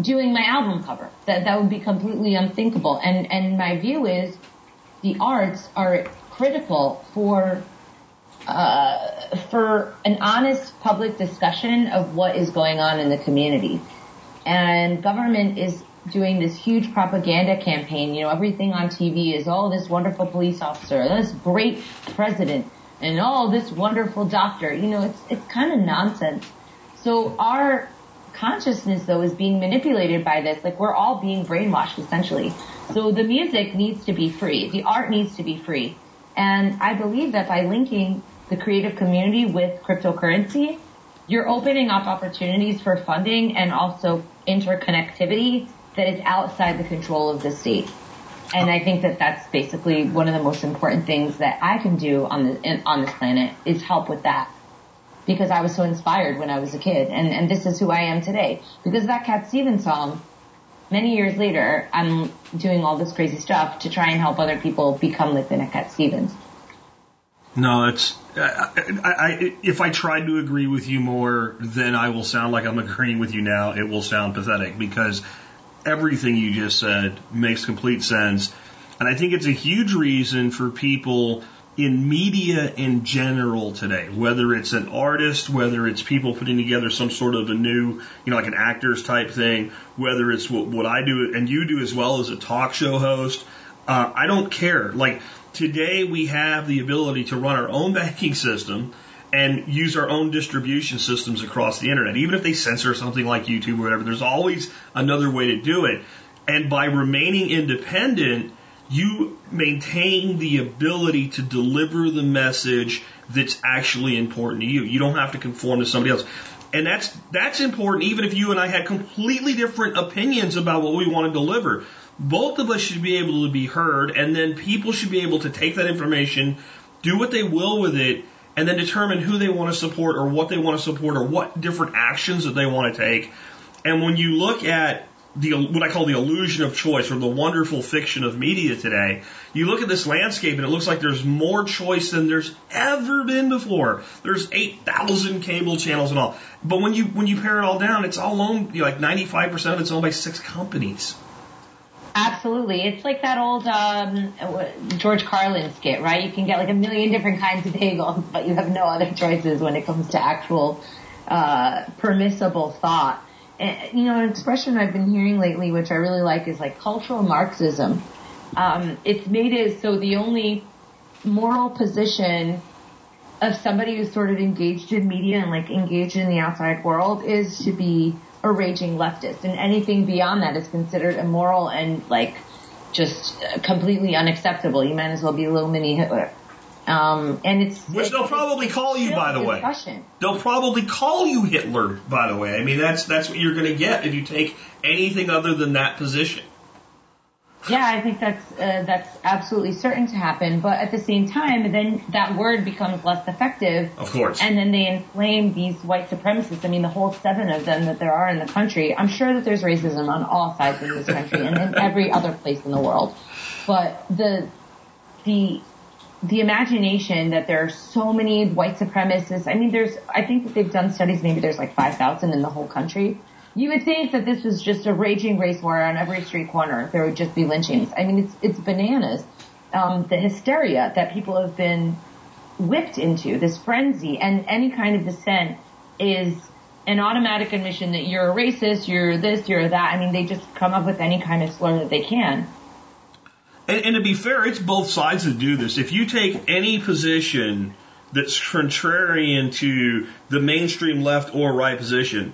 doing my album cover. That would be completely unthinkable. And my view is the arts are critical for an honest public discussion of what is going on in the community. And government is doing this huge propaganda campaign. You know, everything on TV is, oh, this wonderful police officer, this great president, and oh, this wonderful doctor. You know, it's kind of nonsense. So our consciousness, though, is being manipulated by this. Like, we're all being brainwashed, essentially. So the music needs to be free. The art needs to be free. And I believe that by linking the creative community with cryptocurrency, you're opening up opportunities for funding and also interconnectivity that is outside the control of the state. And I think that that's basically one of the most important things that I can do on this planet is help with that. Because I was so inspired when I was a kid. And this is who I am today. Because that Cat Stevens song, many years later, I'm doing all this crazy stuff to try and help other people become like the next Cat Stevens. No, that's... if I tried to agree with you more, then I will sound like I'm agreeing with you now. It will sound pathetic because... everything you just said makes complete sense. And I think it's a huge reason for people in media in general today, whether it's an artist, whether it's people putting together some sort of a new, you know, like an actors type thing, whether it's what I do and you do as well as a talk show host. I don't care. Like today we have the ability to run our own banking system and use our own distribution systems across the internet. Even if they censor something like YouTube or whatever, there's always another way to do it. And by remaining independent, you maintain the ability to deliver the message that's actually important to you. You don't have to conform to somebody else. And that's important even if you and I had completely different opinions about what we want to deliver. Both of us should be able to be heard, and then people should be able to take that information, do what they will with it, and then determine who they want to support or what they want to support or what different actions that they want to take. And when you look at what I call the illusion of choice or the wonderful fiction of media today, you look at this landscape and it looks like there's more choice than there's ever been before. There's 8,000 cable channels and all. But when you pare it all down, it's all owned, you know, like 95% of it's owned by 6 companies. Absolutely. It's like that old George Carlin skit, right? You can get like a million different kinds of bagels, but you have no other choices when it comes to actual permissible thought. And, you know, an expression I've been hearing lately, which I really like, is like cultural Marxism. It's made it so the only moral position of somebody who's sort of engaged in media and like engaged in the outside world is to be a raging leftist, and anything beyond that is considered immoral and like just completely unacceptable. You might as well be little mini Hitler. And it's which they'll probably call you, by the way. They'll probably call you Hitler, by the way. I mean, that's what you're going to get if you take anything other than that position. Yeah, I think that's absolutely certain to happen. But at the same time, then that word becomes less effective. Of course. And then they inflame these white supremacists. I mean, the whole 7 of them that there are in the country. I'm sure that there's racism on all sides of this country and in every other place in the world. But the imagination that there are so many white supremacists. I mean, I think that they've done studies. Maybe there's like 5,000 in the whole country. You would think that this was just a raging race war on every street corner. There would just be lynchings. I mean, it's bananas. the hysteria that people have been whipped into, this frenzy, and any kind of dissent is an automatic admission that you're a racist, you're this, you're that. I mean, they just come up with any kind of slur that they can. And to be fair, it's both sides that do this. If you take any position that's contrarian to the mainstream left or right position,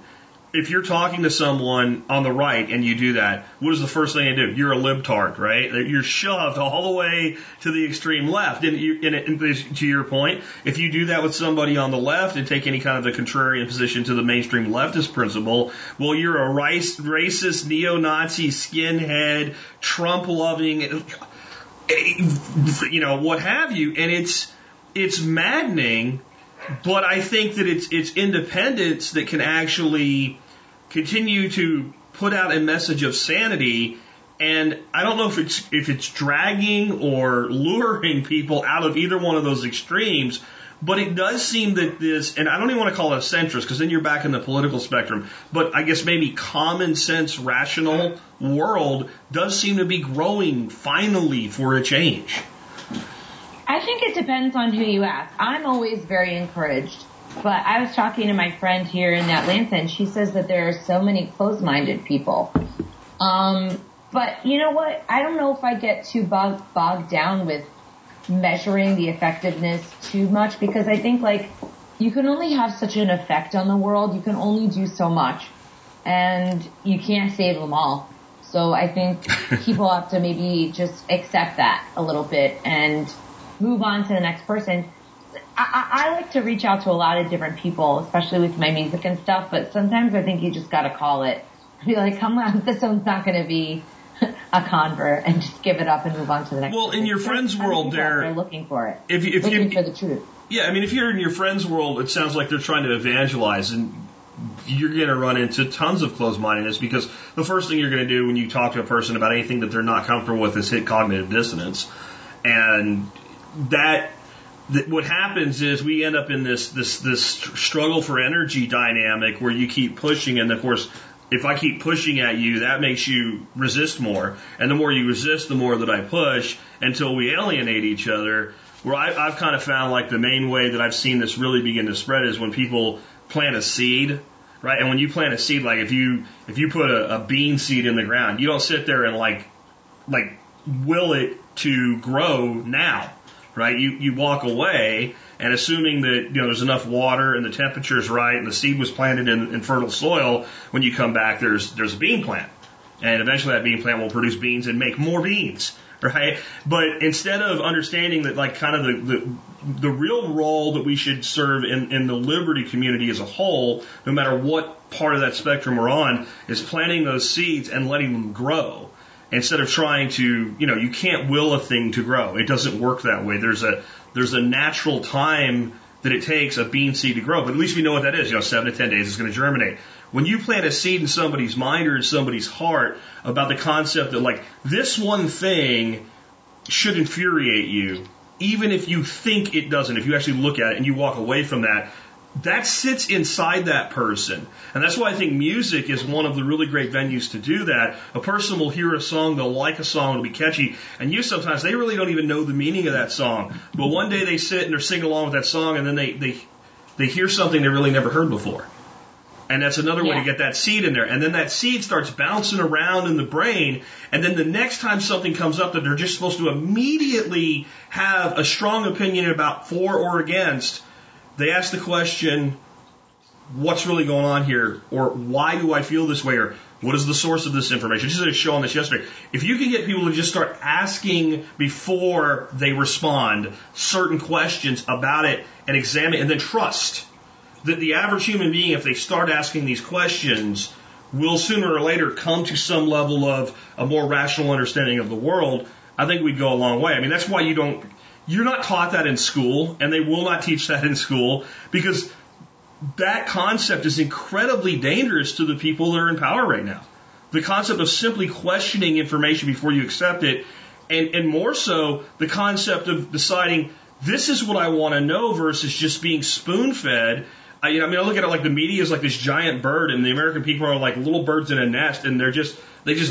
if you're talking to someone on the right and you do that, what is the first thing they do? You're a libtard, right? You're shoved all the way to the extreme left. And to your point, if you do that with somebody on the left and take any kind of a contrarian position to the mainstream leftist principle, well, you're a racist, neo-Nazi, skinhead, Trump-loving, you know, what have you. And it's maddening. But I think that it's independence that can actually continue to put out a message of sanity, and I don't know if it's dragging or luring people out of either one of those extremes, but it does seem that this, and I don't even want to call it centrist because then you're back in the political spectrum, but I guess maybe common sense, rational world does seem to be growing finally for a change. I think it depends on who you ask. I'm always very encouraged. But I was talking to my friend here in Atlanta, and she says that there are so many closed-minded people. But you know what? I don't know if I get too bogged down with measuring the effectiveness too much, because I think, like, you can only have such an effect on the world. You can only do so much. And you can't save them all. So I think people have to maybe just accept that a little bit and move on to the next person. I like to reach out to a lot of different people, especially with my music and stuff, but sometimes I think you just got to call it. Be like, come on, this one's not going to be a convert, and just give it up and move on to the next. Well, person. In your friend's world, they're looking for it. If looking for the truth. Yeah, I mean, if you're in your friend's world, it sounds like they're trying to evangelize, and you're going to run into tons of closed-mindedness, because the first thing you're going to do when you talk to a person about anything that they're not comfortable with is hit cognitive dissonance. And that what happens is we end up in this struggle for energy dynamic where you keep pushing, and of course, if I keep pushing at you, that makes you resist more, and the more you resist, the more that I push, until we alienate each other. Where I've kind of found, like, the main way that I've seen this really begin to spread is when people plant a seed, right? And when you plant a seed, like if you put a bean seed in the ground, you don't sit there and like will it to grow now. Right, you walk away, and assuming that there's enough water and the temperature's right and the seed was planted in fertile soil, when you come back there's a bean plant, and eventually that bean plant will produce beans and make more beans, right? But instead of understanding that, like, kind of the real role that we should serve in the liberty community as a whole, no matter what part of that spectrum we're on, is planting those seeds and letting them grow. Instead of trying to, you can't will a thing to grow. It doesn't work that way. There's a natural time that it takes a bean seed to grow, but at least we know what that is. 7 to 10 days it's going to germinate. When you plant a seed in somebody's mind or in somebody's heart about the concept that, like, this one thing should infuriate you, even if you think it doesn't, if you actually look at it and you walk away from that, that sits inside that person. And that's why I think music is one of the really great venues to do that. A person will hear a song, they'll like a song, it'll be catchy, and sometimes they really don't even know the meaning of that song. But one day they sit and they're singing along with that song, and then they hear something they really never heard before. And that's another way to get that seed in there. And then that seed starts bouncing around in the brain, and then the next time something comes up that they're just supposed to immediately have a strong opinion about, for or against, they ask the question, what's really going on here? Or why do I feel this way? Or what is the source of this information? I just did a show on this yesterday. If you can get people to just start asking before they respond certain questions about it and examine it, and then trust that the average human being, if they start asking these questions, will sooner or later come to some level of a more rational understanding of the world, I think we'd go a long way. I mean, that's why you're not taught that in school, and they will not teach that in school, because that concept is incredibly dangerous to the people that are in power right now. The concept of simply questioning information before you accept it, and more so, the concept of deciding, this is what I want to know, versus just being spoon-fed. I look at it like the media is like this giant bird, and the American people are like little birds in a nest, and they just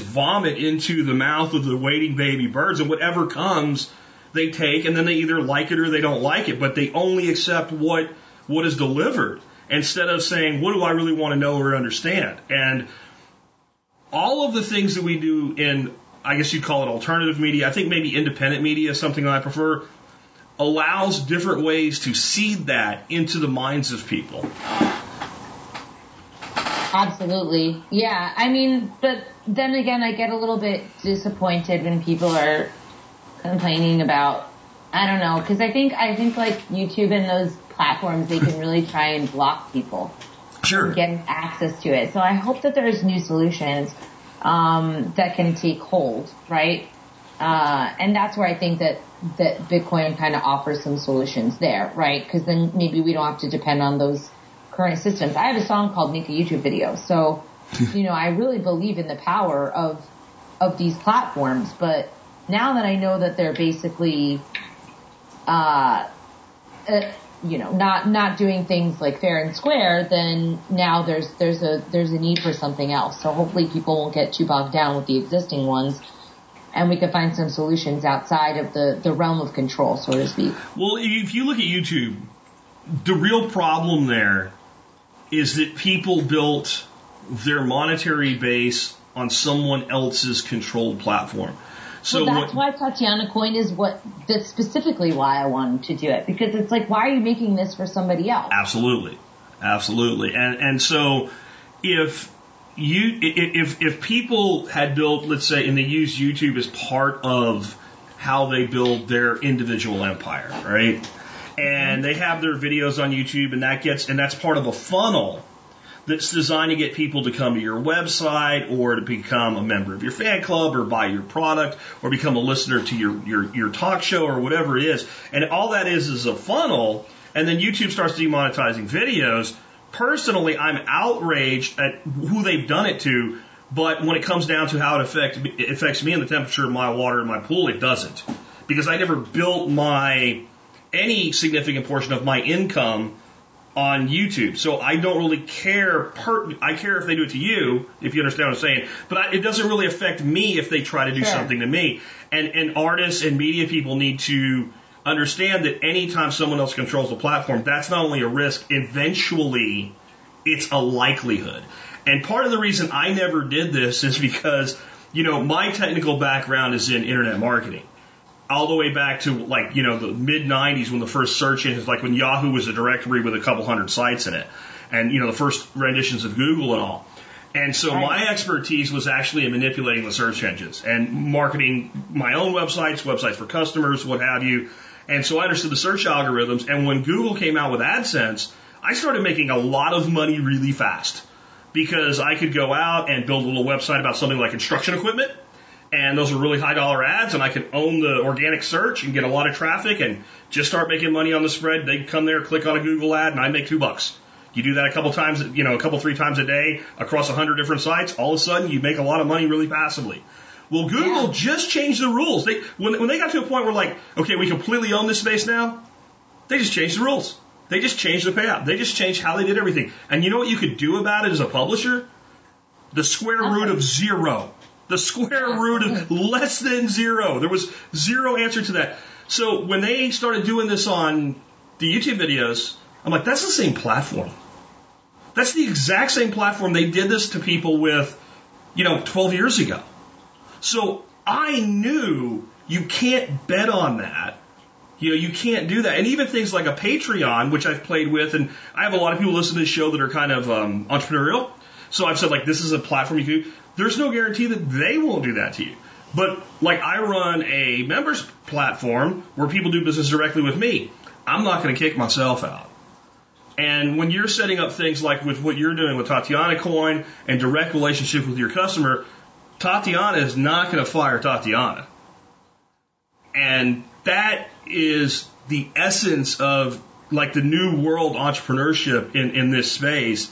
vomit into the mouth of the waiting baby birds, and whatever comes they take, and then they either like it or they don't like it, but they only accept what is delivered instead of saying, what do I really want to know or understand? And all of the things that we do in, I guess you'd call it alternative media, I think maybe independent media is something that I prefer, allows different ways to seed that into the minds of people. Absolutely. Yeah. I mean, but then again, I get a little bit disappointed when people are complaining about, I don't know, because I think like YouTube and those platforms, they can really try and block people. Sure. Get access to it. So I hope that there's new solutions that can take hold, right? And that's where I think that Bitcoin kind of offers some solutions there, right? Because then maybe we don't have to depend on those current systems. I have a song called Make a YouTube Video. So, you know, I really believe in the power of these platforms. But now that I know that they're basically, you know, not doing things like fair and square, then now there's a need for something else. So hopefully people won't get too bogged down with the existing ones, and we can find some solutions outside of the realm of control, so to speak. Well, if you look at YouTube, the real problem there is that people built their monetary base on someone else's controlled platform. So well, that's why Tatiana Coin is that's specifically why I wanted to do it, because it's like, why are you making this for somebody else? Absolutely. Absolutely. And so if people had built, let's say, and they use YouTube as part of how they build their individual empire, right? And they have their videos on YouTube, and that's part of a funnel that's designed to get people to come to your website or to become a member of your fan club or buy your product or become a listener to your talk show or whatever it is. And all that is a funnel, and then YouTube starts demonetizing videos. Personally, I'm outraged at who they've done it to, but when it comes down to how it affects me and the temperature of my water in my pool, it doesn't. Because I never built any significant portion of my income on YouTube. So I don't really care. I care if they do it to you, if you understand what I'm saying, but it doesn't really affect me if they try to do something to me. And artists and media people need to understand that anytime someone else controls the platform, that's not only a risk, eventually it's a likelihood. And part of the reason I never did this is because, you know, my technical background is in internet marketing. All the way back to, like, you know, the mid-90s when the first search engines, like when Yahoo was a directory with a couple hundred sites in it, and, you know, the first renditions of Google and all. And so my expertise was actually in manipulating the search engines and marketing my own websites for customers, what have you. And so I understood the search algorithms. And when Google came out with AdSense, I started making a lot of money really fast because I could go out and build a little website about something like construction equipment. And those were really high dollar ads, and I could own the organic search and get a lot of traffic and just start making money on the spread. They'd come there, click on a Google ad, and I'd make $2. You do that three times a day across 100 different sites, all of a sudden you make a lot of money really passively. Well, Google just changed the rules. When they got to a point where, like, okay, we completely own this space now, they just changed the rules. They just changed the payout. They just changed how they did everything. And you know what you could do about it as a publisher? The square root of zero. The square root of less than zero. There was zero answer to that. So when they started doing this on the YouTube videos, I'm like, that's the same platform. That's the exact same platform they did this to people with, you know, 12 years ago. So I knew you can't bet on that. You know, you can't do that. And even things like a Patreon, which I've played with, and I have a lot of people listen to this show that are kind of entrepreneurial. So I've said, like, this is a platform you can do. There's no guarantee that they won't do that to you. But, like, I run a members platform where people do business directly with me. I'm not going to kick myself out. And when you're setting up things like with what you're doing with Tatiana Coin and direct relationship with your customer, Tatiana is not going to fire Tatiana. And that is the essence of, like, the new world entrepreneurship in this space.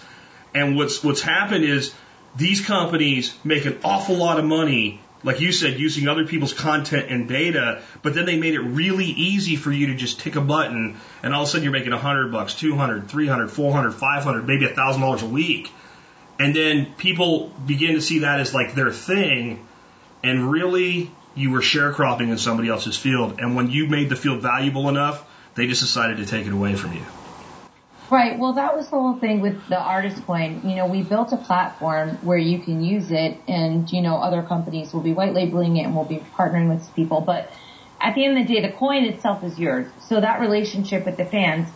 And what's happened is these companies make an awful lot of money, like you said, using other people's content and data, but then they made it really easy for you to just tick a button, and all of a sudden you're making $100, $200, $300, $400, $500, maybe $1,000 a week. And then people begin to see that as, like, their thing, and really, you were sharecropping in somebody else's field. And when you made the field valuable enough, they just decided to take it away from you. Right. Well, that was the whole thing with the artist coin. You know, we built a platform where you can use it, and, you know, other companies will be white labeling it and we'll be partnering with people. But at the end of the day, the coin itself is yours. So that relationship with the fans,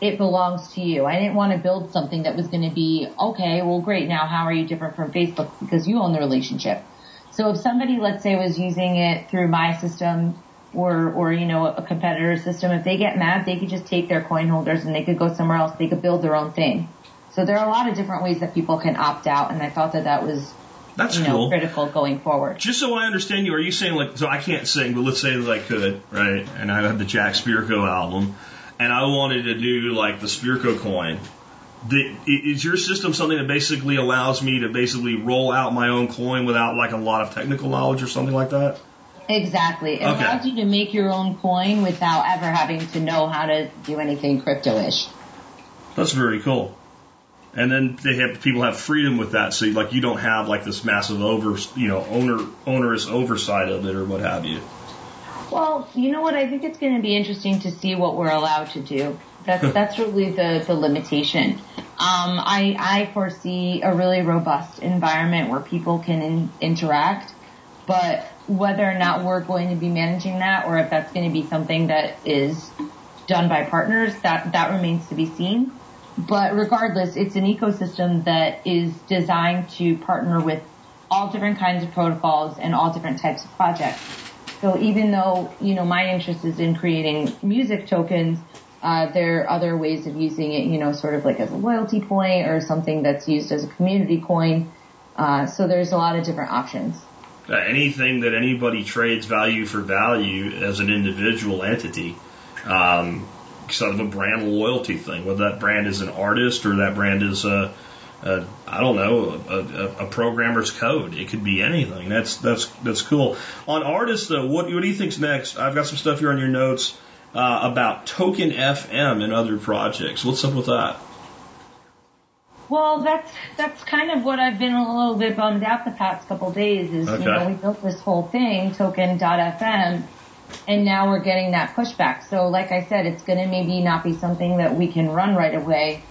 it belongs to you. I didn't want to build something that was going to be, okay, well, great. Now, how are you different from Facebook? Because you own the relationship. So if somebody, let's say, was using it through my system, or you know, a competitor system, if they get mad, they could just take their coin holders and they could go somewhere else. They could build their own thing. So there are a lot of different ways that people can opt out, and I thought that that was critical going forward. Just so I understand you, are you saying, like, so I can't sing, but let's say that I could, right? And I had the Jack Spirko album, and I wanted to do, like, the Spirko coin. Is your system something that basically allows me to basically roll out my own coin without, like, a lot of technical knowledge or something like that? Exactly. It allows you to make your own coin without ever having to know how to do anything crypto-ish. That's very cool. And then they have people have freedom with that, so like you don't have like this massive onerous oversight of it or what have you. Well, you know what? I think it's going to be interesting to see what we're allowed to do. That's really the limitation. I foresee a really robust environment where people can interact, but whether or not we're going to be managing that, or if that's going to be something that is done by partners, that remains to be seen. But regardless, it's an ecosystem that is designed to partner with all different kinds of protocols and all different types of projects. So even though, you know, my interest is in creating music tokens, there are other ways of using it, you know, sort of like as a loyalty point or something that's used as a community coin. So there's a lot of different options. Anything that anybody trades value for value as an individual entity, sort of a brand loyalty thing, whether that brand is an artist or that brand is a programmer's code. It could be anything. That's cool. On artists, though, what do you think's next? I've got some stuff here on your notes about Token FM and other projects. What's up with that? Well, that's kind of what I've been a little bit bummed out the past couple of days is, okay. You know, we built this whole thing, token.fm, and now we're getting that pushback. So like I said, it's going to maybe not be something that we can run right away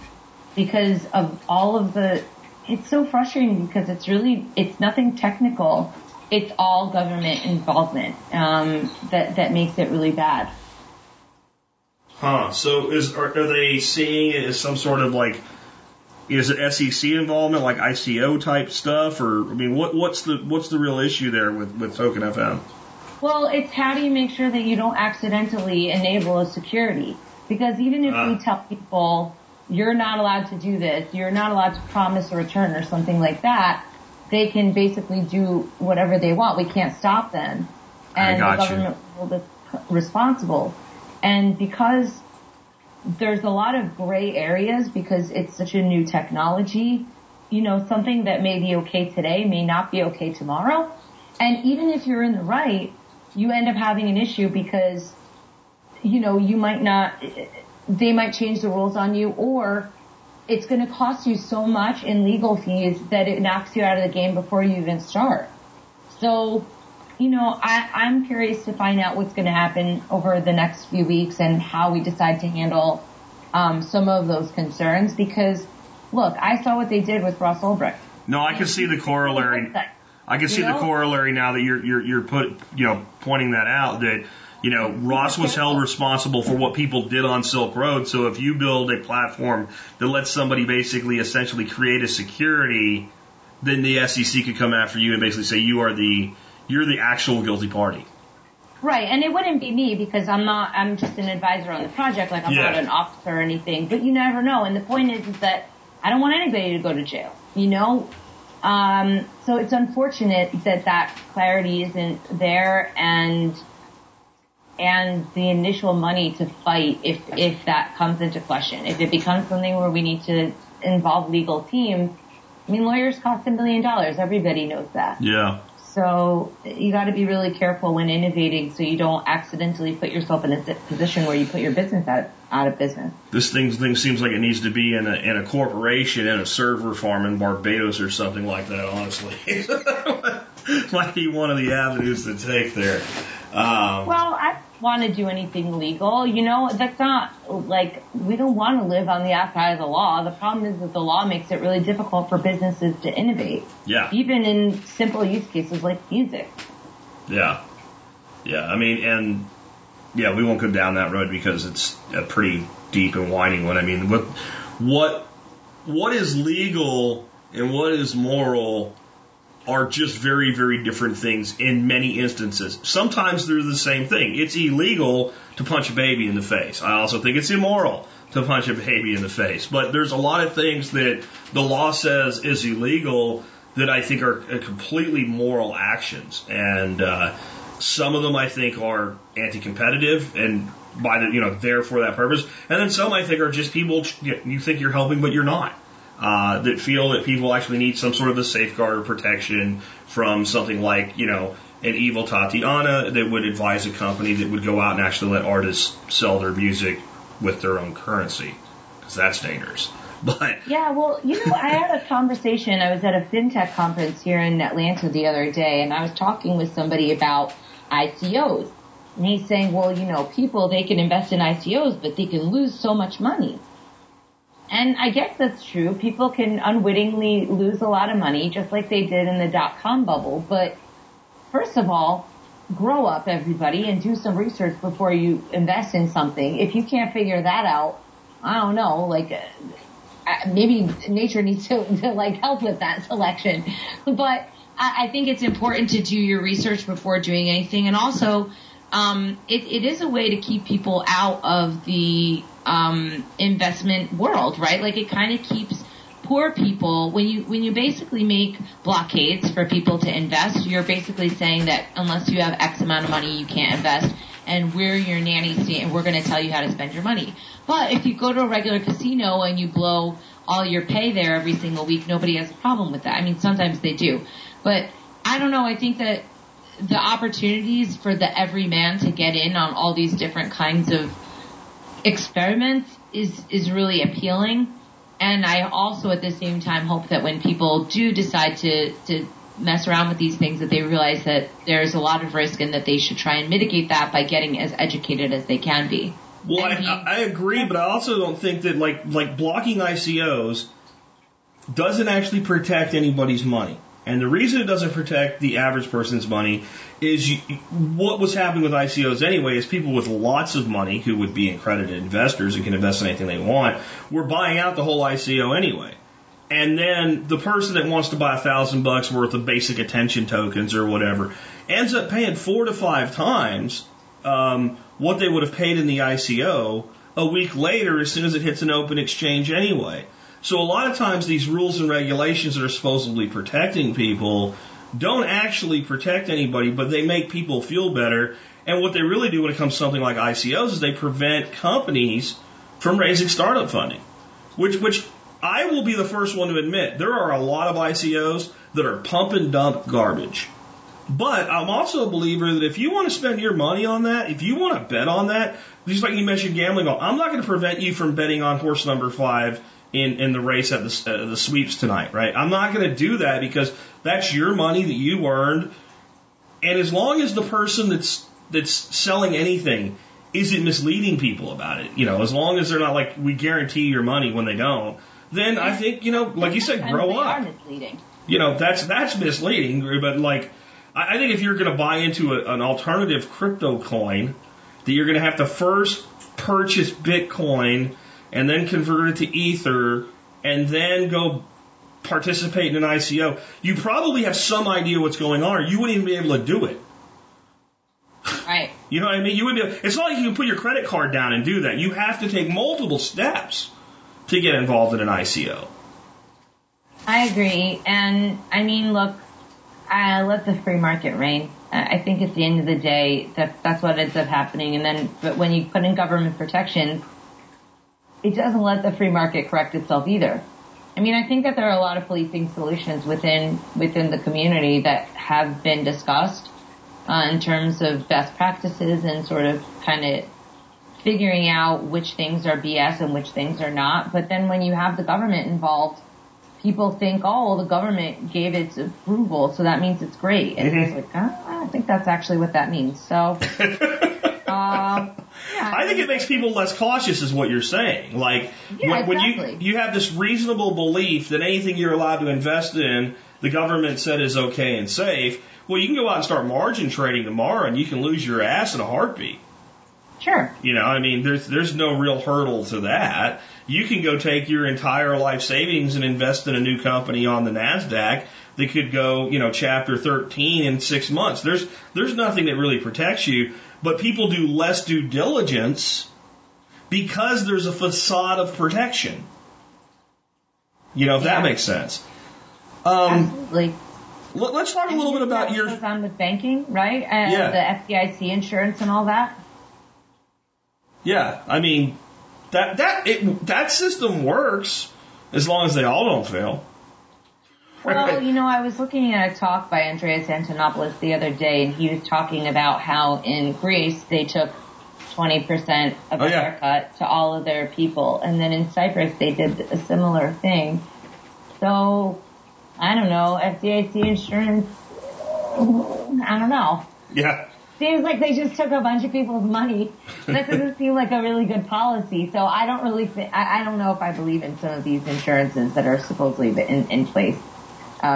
because of all of the, it's so frustrating because it's nothing technical. It's all government involvement, that makes it really bad. Huh. So are they seeing it as some sort of like, is it SEC involvement, like ICO type stuff, or I mean, what's the real issue there with Token FM? Well, it's how do you make sure that you don't accidentally enable a security? Because even if we tell people you're not allowed to do this, you're not allowed to promise a return or something like that, they can basically do whatever they want. We can't stop them, and the government will be responsible. And because there's a lot of gray areas because it's such a new technology. You know, something that may be okay today may not be okay tomorrow. And even if you're in the right, you end up having an issue because, you know, they might change the rules on you, or it's going to cost you so much in legal fees that it knocks you out of the game before you even start. So, you know, I'm curious to find out what's going to happen over the next few weeks and how we decide to handle some of those concerns. Because, look, I saw what they did with Ross Ulbricht. No, I can see the corollary. I can see the corollary now that you're pointing that out. That, you know, Ross was held responsible for what people did on Silk Road. So if you build a platform that lets somebody basically essentially create a security, then the SEC could come after you and basically say you're the actual guilty party. Right, and it wouldn't be me because I'm just an advisor on the project, like I'm not an officer or anything, but you never know. And the point is that I don't want anybody to go to jail, you know? So it's unfortunate that clarity isn't there and the initial money to fight if that comes into question. If it becomes something where we need to involve legal teams, I mean, lawyers cost $1 million. Everybody knows that. Yeah. So you got to be really careful when innovating so you don't accidentally put yourself in a position where you put your business out of business. This thing seems like it needs to be in a corporation, in a server farm in Barbados or something like that, honestly. might be one of the avenues to take there. Well, I don't want to do anything legal. You know, that's not, like, we don't want to live on the outside of the law. The problem is that the law makes it really difficult for businesses to innovate. Yeah. Even in simple use cases like music. Yeah. Yeah, I mean, and, yeah, we won't go down that road because it's a pretty deep and winding one. I mean, what is legal and what is moral are just very, very different things in many instances. Sometimes they're the same thing. It's illegal to punch a baby in the face. I also think it's immoral to punch a baby in the face. But there's a lot of things that the law says is illegal that I think are completely moral actions. And some of them I think are anti-competitive and by the, you know, there for that purpose. And then some I think are just people you think you're helping but you're not. That feel that people actually need some sort of a safeguard or protection from something like, you know, an evil Tatiana that would advise a company that would go out and actually let artists sell their music with their own currency, because that's dangerous. But yeah, well, you know, I had a conversation. I was at a fintech conference here in Atlanta the other day, and I was talking with somebody about ICOs. And he's saying, well, you know, people, they can invest in ICOs, but they can lose so much money. And I guess that's true. People can unwittingly lose a lot of money, just like they did in the dot-com bubble. But first of all, grow up, everybody, and do some research before you invest in something. If you can't figure that out, I don't know, like maybe nature needs to like help with that selection. But I think it's important to do your research before doing anything. And also, it is a way to keep people out of the investment world, right? Like, it kind of keeps poor people, when you basically make blockades for people to invest, you're basically saying that unless you have X amount of money, you can't invest, and we're your nanny state, and we're going to tell you how to spend your money. But if you go to a regular casino and you blow all your pay there every single week, nobody has a problem with that. I mean, sometimes they do. But I don't know, I think that the opportunities for the everyman to get in on all these different kinds of experiments is really appealing. And I also at the same time hope that when people do decide to mess around with these things, that they realize that there's a lot of risk and that they should try and mitigate that by getting as educated as they can be. Well, I agree, but I also don't think that like blocking ICOs doesn't actually protect anybody's money. And the reason it doesn't protect the average person's money is what was happening with ICOs anyway is people with lots of money who would be accredited investors and can invest in anything they want were buying out the whole ICO anyway. And then the person that wants to buy $1,000 worth of basic attention tokens or whatever ends up paying 4 to 5 times what they would have paid in the ICO a week later as soon as it hits an open exchange anyway. So a lot of times these rules and regulations that are supposedly protecting people don't actually protect anybody, but they make people feel better. And what they really do when it comes to something like ICOs is they prevent companies from raising startup funding, which I will be the first one to admit. There are a lot of ICOs that are pump and dump garbage. But I'm also a believer that if you want to spend your money on that, if you want to bet on that, just like you mentioned gambling, I'm not going to prevent you from betting on horse number 5 in the race at the sweeps tonight, right? I'm not going to do that because that's your money that you earned. And as long as the person that's selling anything isn't misleading people about it, you know, as long as they're not like, we guarantee your money when they don't, then I think, you know, like you said, grow up. You know, that's misleading. But like, I think if you're going to buy into an alternative crypto coin, that you're going to have to first purchase Bitcoin and then convert it to Ether, and then go participate in an ICO, you probably have some idea what's going on, or you wouldn't even be able to do it. Right. You know what I mean? You wouldn't be able, it's not like you can put your credit card down and do that. You have to take multiple steps to get involved in an ICO. I agree. And, I mean, look, I let the free market reign. I think at the end of the day, that's what ends up happening. And then but when you put in government protection, it doesn't let the free market correct itself either. I mean, I think that there are a lot of policing solutions within the community that have been discussed in terms of best practices and sort of kind of figuring out which things are BS and which things are not. But then when you have the government involved, people think, oh, well, the government gave its approval, so that means it's great. And it's like, I don't think that's actually what that means. So, I think it makes people less cautious, is what you're saying. Like, when you have this reasonable belief that anything you're allowed to invest in, the government said is okay and safe. Well, you can go out and start margin trading tomorrow, and you can lose your ass in a heartbeat. Sure. You know, I mean, there's no real hurdle to that. You can go take your entire life savings and invest in a new company on the NASDAQ that could go, Chapter 13 in 6 months. There's nothing that really protects you, but people do less due diligence because there's a facade of protection. If that makes sense. Absolutely. Let's talk a little bit about your... on with banking, right? And the FDIC insurance and all that. Yeah, I mean, that system works as long as they all don't fail. Well, I was looking at a talk by Andreas Antonopoulos the other day, and he was talking about how in Greece they took 20% of a haircut to all of their people, and then in Cyprus they did a similar thing. So, I don't know, FDIC insurance, I don't know. Yeah. Seems like they just took a bunch of people's money. That doesn't seem like a really good policy. So I don't really think, I don't know if I believe in some of these insurances that are supposedly in place.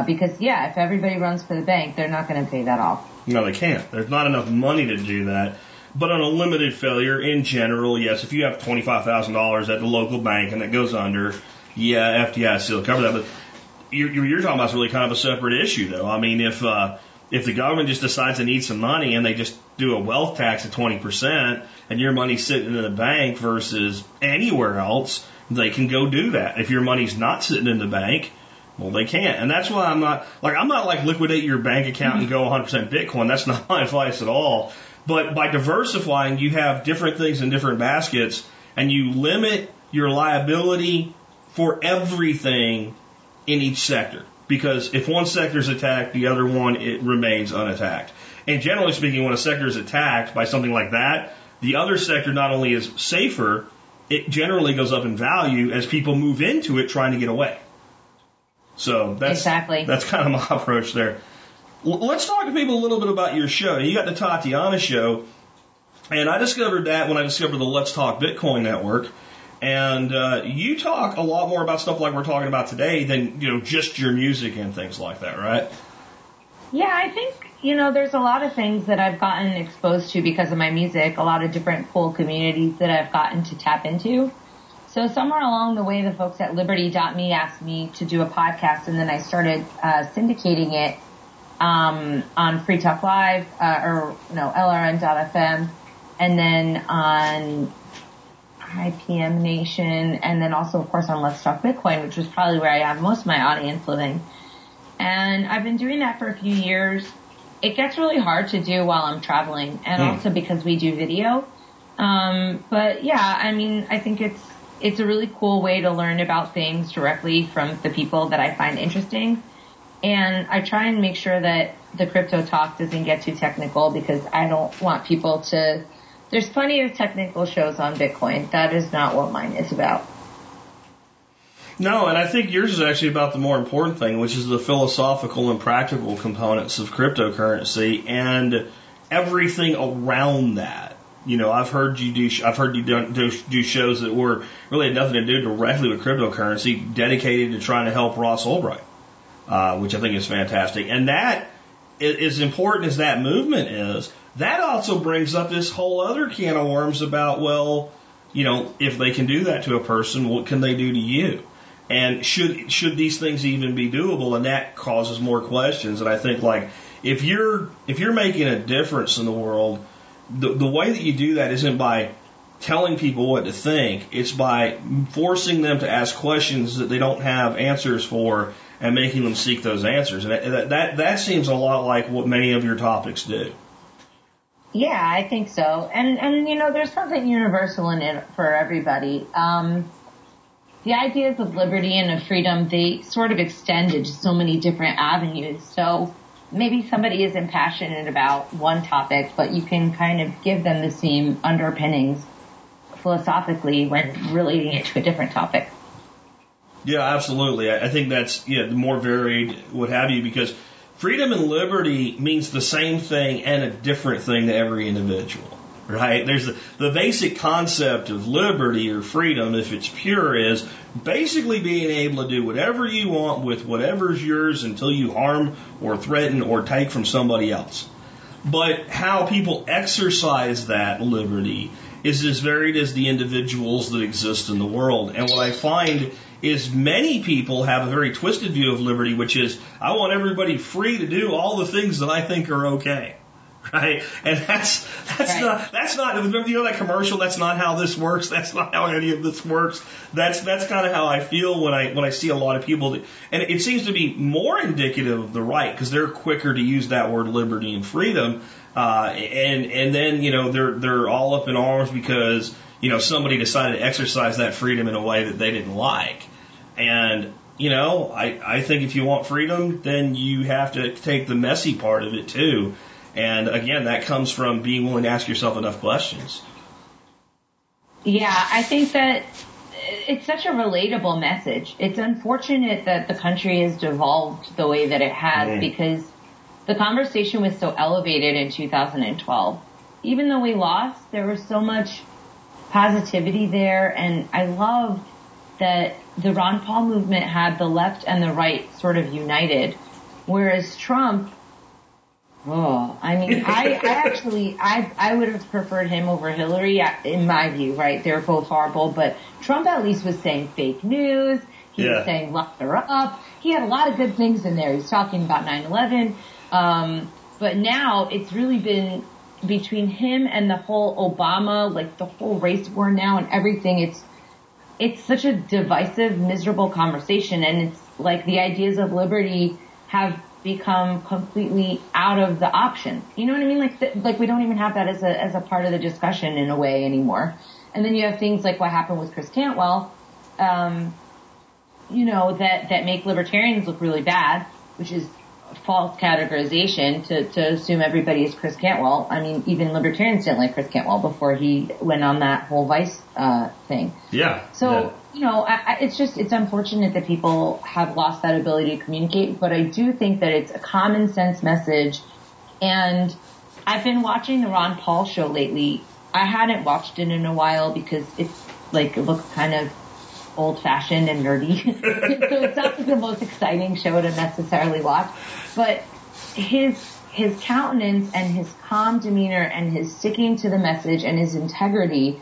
Because, if everybody runs for the bank, they're not going to pay that off. No, they can't. There's not enough money to do that. But on a limited failure, in general, yes, if you have $25,000 at the local bank and it goes under, FDIC will cover that. But you're talking about really kind of a separate issue, though. I mean, if the government just decides it needs some money and they just do a wealth tax of 20% and your money's sitting in the bank versus anywhere else, they can go do that. If your money's not sitting in the bank, well, they can't. And that's why I'm not like liquidate your bank account and go 100% Bitcoin. That's not my advice at all. But by diversifying, you have different things in different baskets and you limit your liability for everything in each sector. Because if one sector is attacked, the other one it remains unattacked. And generally speaking, when a sector is attacked by something like that, the other sector not only is safer, it generally goes up in value as people move into it trying to get away. So that's kind of my approach there. Let's talk to people a little bit about your show. You got the Tatiana Show, and I discovered that when I discovered the Let's Talk Bitcoin network. And you talk a lot more about stuff like we're talking about today than, just your music and things like that, right? Yeah, I think, there's a lot of things that I've gotten exposed to because of my music, a lot of different cool communities that I've gotten to tap into. So somewhere along the way, the folks at Liberty.me asked me to do a podcast, and then I started syndicating it on Free Talk Live, LRN.fm, and then on... IPM Nation, and then also, of course, on Let's Talk Bitcoin, which was probably where I have most of my audience living. And I've been doing that for a few years. It gets really hard to do while I'm traveling, and also because we do video. I think it's a really cool way to learn about things directly from the people that I find interesting. And I try and make sure that the crypto talk doesn't get too technical, because I don't want people to... There's plenty of technical shows on Bitcoin. That is not what mine is about. No, and I think yours is actually about the more important thing, which is the philosophical and practical components of cryptocurrency and everything around that. I've heard you do shows that were really had nothing to do directly with cryptocurrency, dedicated to trying to help Ross Ulbricht, which I think is fantastic. And that, as important as that movement is, that also brings up this whole other can of worms about, if they can do that to a person, what can they do to you? And should these things even be doable? And that causes more questions. And I think, if you're making a difference in the world, the way that you do that isn't by telling people what to think. It's by forcing them to ask questions that they don't have answers for and making them seek those answers. And that seems a lot like what many of your topics do. Yeah, I think so. And there's something universal in it for everybody. The ideas of liberty and of freedom, they sort of extend to so many different avenues. So maybe somebody isn't passionate about one topic, but you can kind of give them the same underpinnings philosophically when relating it to a different topic. Yeah, absolutely. I think that's the more varied, what have you, because freedom and liberty means the same thing and a different thing to every individual, right? There's the basic concept of liberty or freedom, if it's pure, is basically being able to do whatever you want with whatever's yours until you harm or threaten or take from somebody else. But how people exercise that liberty is as varied as the individuals that exist in the world. And what I find is many people have a very twisted view of liberty, which is, I want everybody free to do all the things that I think are okay. Right? And that's not, remember, that commercial, that's not how this works. That's not how any of this works. That's kind of how I feel when I see a lot of people that, and it seems to be more indicative of the right, because they're quicker to use that word liberty and freedom. And then, they're all up in arms because, somebody decided to exercise that freedom in a way that they didn't like. And, I think if you want freedom, then you have to take the messy part of it too. And again, that comes from being willing to ask yourself enough questions. Yeah, I think that it's such a relatable message. It's unfortunate that the country has devolved the way that it has because the conversation was so elevated in 2012. Even though we lost, there was so much positivity there. And I loved that the Ron Paul movement had the left and the right sort of united, whereas Trump... Oh, I mean, I would have preferred him over Hillary in my view, right? They're both horrible, but Trump at least was saying fake news. He was saying lock her up. He had a lot of good things in there. He's talking about 9/11. But now it's really been between him and the whole Obama, like the whole race war now and everything. It's such a divisive, miserable conversation. And it's like the ideas of liberty have become completely out of the option. You know what I mean? Like we don't even have that as a part of the discussion in a way anymore. And then you have things like what happened with Chris Cantwell, that make libertarians look really bad, which is a false categorization to assume everybody is Chris Cantwell. I mean, even libertarians didn't like Chris Cantwell before he went on that whole Vice thing. Yeah. So. Yeah. It's unfortunate that people have lost that ability to communicate, but I do think that it's a common sense message. And I've been watching the Ron Paul show lately. I hadn't watched it in a while because it looks kind of old fashioned and nerdy. So it's not the most exciting show to necessarily watch, but his countenance and his calm demeanor and his sticking to the message and his integrity,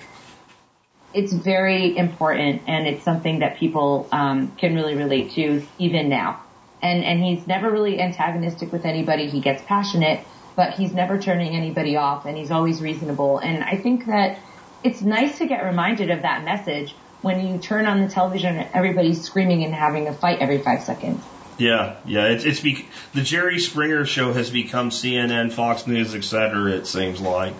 it's very important, and it's something that people can really relate to even now. And he's never really antagonistic with anybody. He gets passionate, but he's never turning anybody off, and he's always reasonable. And I think that it's nice to get reminded of that message when you turn on the television and everybody's screaming and having a fight every 5 seconds. Yeah. It's the Jerry Springer show has become CNN, Fox News, etc., it seems like.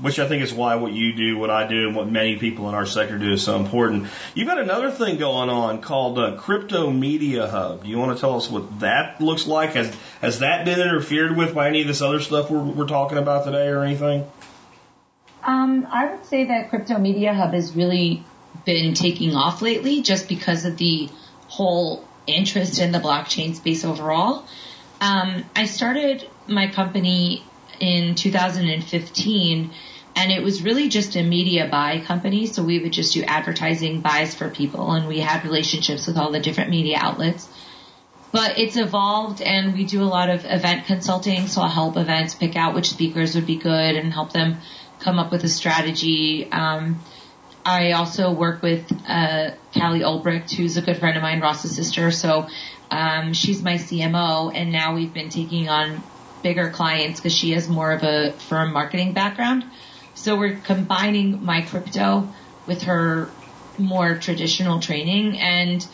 Which I think is why what you do, what I do, and what many people in our sector do is so important. You've got another thing going on called CryptoMediaHub. Do you want to tell us what that looks like? Has that been interfered with by any of this other stuff we're talking about today or anything? I would say that CryptoMediaHub has really been taking off lately just because of the whole interest in the blockchain space overall. I started my company in 2015, and it was really just a media buy company, so we would just do advertising buys for people, and we had relationships with all the different media outlets. But it's evolved, and we do a lot of event consulting, so I'll help events pick out which speakers would be good and help them come up with a strategy. I also work with Callie Ulbricht, who's a good friend of mine, Ross's sister, so she's my CMO, and now we've been taking on bigger clients because she has more of a firm marketing background. So we're combining my crypto with her more traditional training. And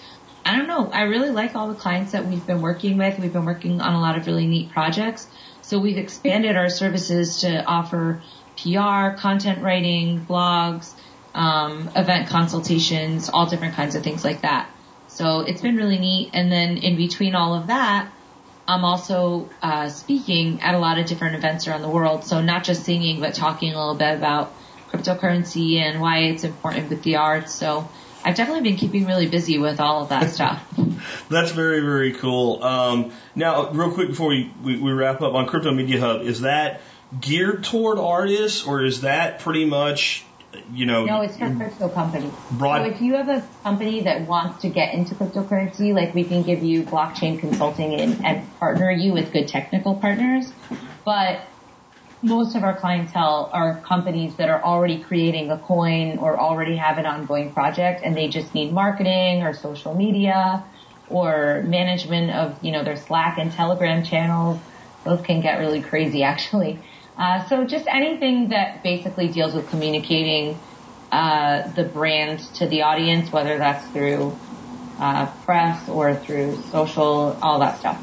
I don't know, I really like all the clients that we've been working with. We've been working on a lot of really neat projects. So we've expanded our services to offer PR, content writing, blogs, event consultations, all different kinds of things like that. So it's been really neat. And then in between all of that, I'm also speaking at a lot of different events around the world, so not just singing, but talking a little bit about cryptocurrency and why it's important with the arts. So I've definitely been keeping really busy with all of that stuff. That's very, very cool. Now, real quick before we wrap up on Crypto Media Hub, is that geared toward artists, or is that pretty much, you know? No, it's for crypto companies. So if you have a company that wants to get into cryptocurrency, like, we can give you blockchain consulting and partner you with good technical partners. But most of our clientele are companies that are already creating a coin or already have an ongoing project, and they just need marketing or social media or management of, you know, their Slack and Telegram channels. Those can get really crazy, actually. So just anything that basically deals with communicating the brand to the audience, whether that's through press or through social, all that stuff.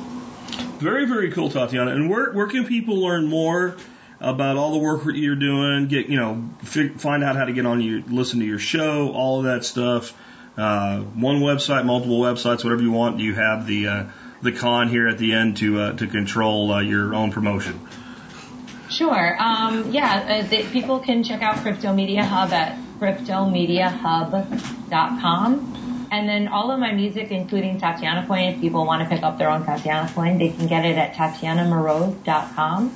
Very, very cool, Tatiana. And where can people learn more about all the work you're doing? Get, you know, find out how to get on, you listen to your show, all of that stuff. One website, multiple websites, whatever you want. Do you have the con here at the end to control your own promotion? Sure. People can check out Crypto Media Hub at cryptomediahub.com. And then all of my music, including Tatiana Coin, if people want to pick up their own Tatiana Coin, they can get it at tatianamoroz.com.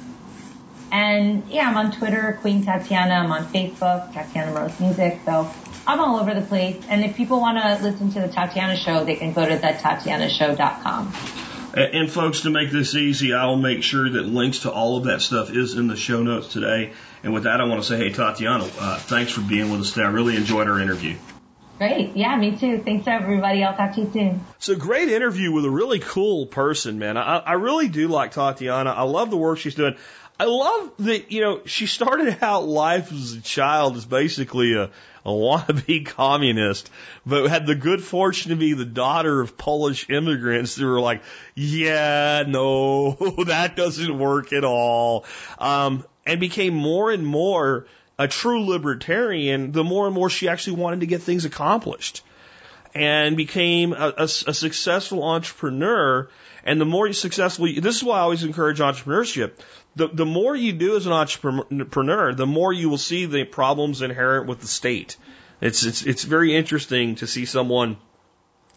And, yeah, I'm on Twitter, Queen Tatiana. I'm on Facebook, Tatiana Moroz Music. So I'm all over the place. And if people want to listen to the Tatiana Show, they can go to thetatianashow.com. And folks, to make this easy, I will make sure that links to all of that stuff is in the show notes today. And with that, I want to say, hey, Tatiana, thanks for being with us today. I really enjoyed our interview. Great. Yeah, me too. Thanks, everybody. I'll talk to you soon. So, great interview with a really cool person, man. I really do like Tatiana. I love the work she's doing. I love that, you know, she started out life as a child as basically a wannabe communist, but had the good fortune to be the daughter of Polish immigrants who were like, yeah, no, that doesn't work at all, and became more and more a true libertarian the more and more she actually wanted to get things accomplished, and became a successful entrepreneur. And the more you successfully, this is why I always encourage entrepreneurship. The more you do as an entrepreneur, the more you will see the problems inherent with the state. It's very interesting to see someone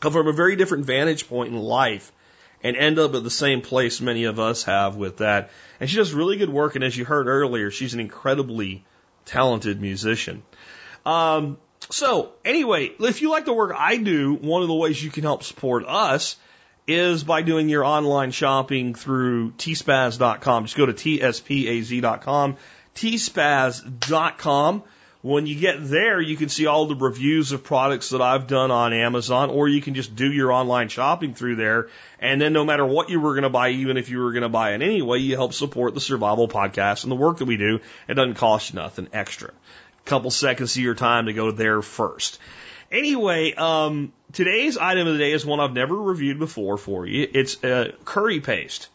come from a very different vantage point in life and end up at the same place many of us have with that. And she does really good work. And as you heard earlier, she's an incredibly talented musician. So anyway, if you like the work I do, one of the ways you can help support us is by doing your online shopping through tspaz.com. Just go to tspaz.com, tspaz.com. When you get there, you can see all the reviews of products that I've done on Amazon, or you can just do your online shopping through there. And then no matter what you were going to buy, even if you were going to buy it anyway, you help support the Survival Podcast and the work that we do. It doesn't cost you nothing extra. A couple seconds of your time to go there first. Anyway, today's item of the day is one I've never reviewed before for you. It's curry paste.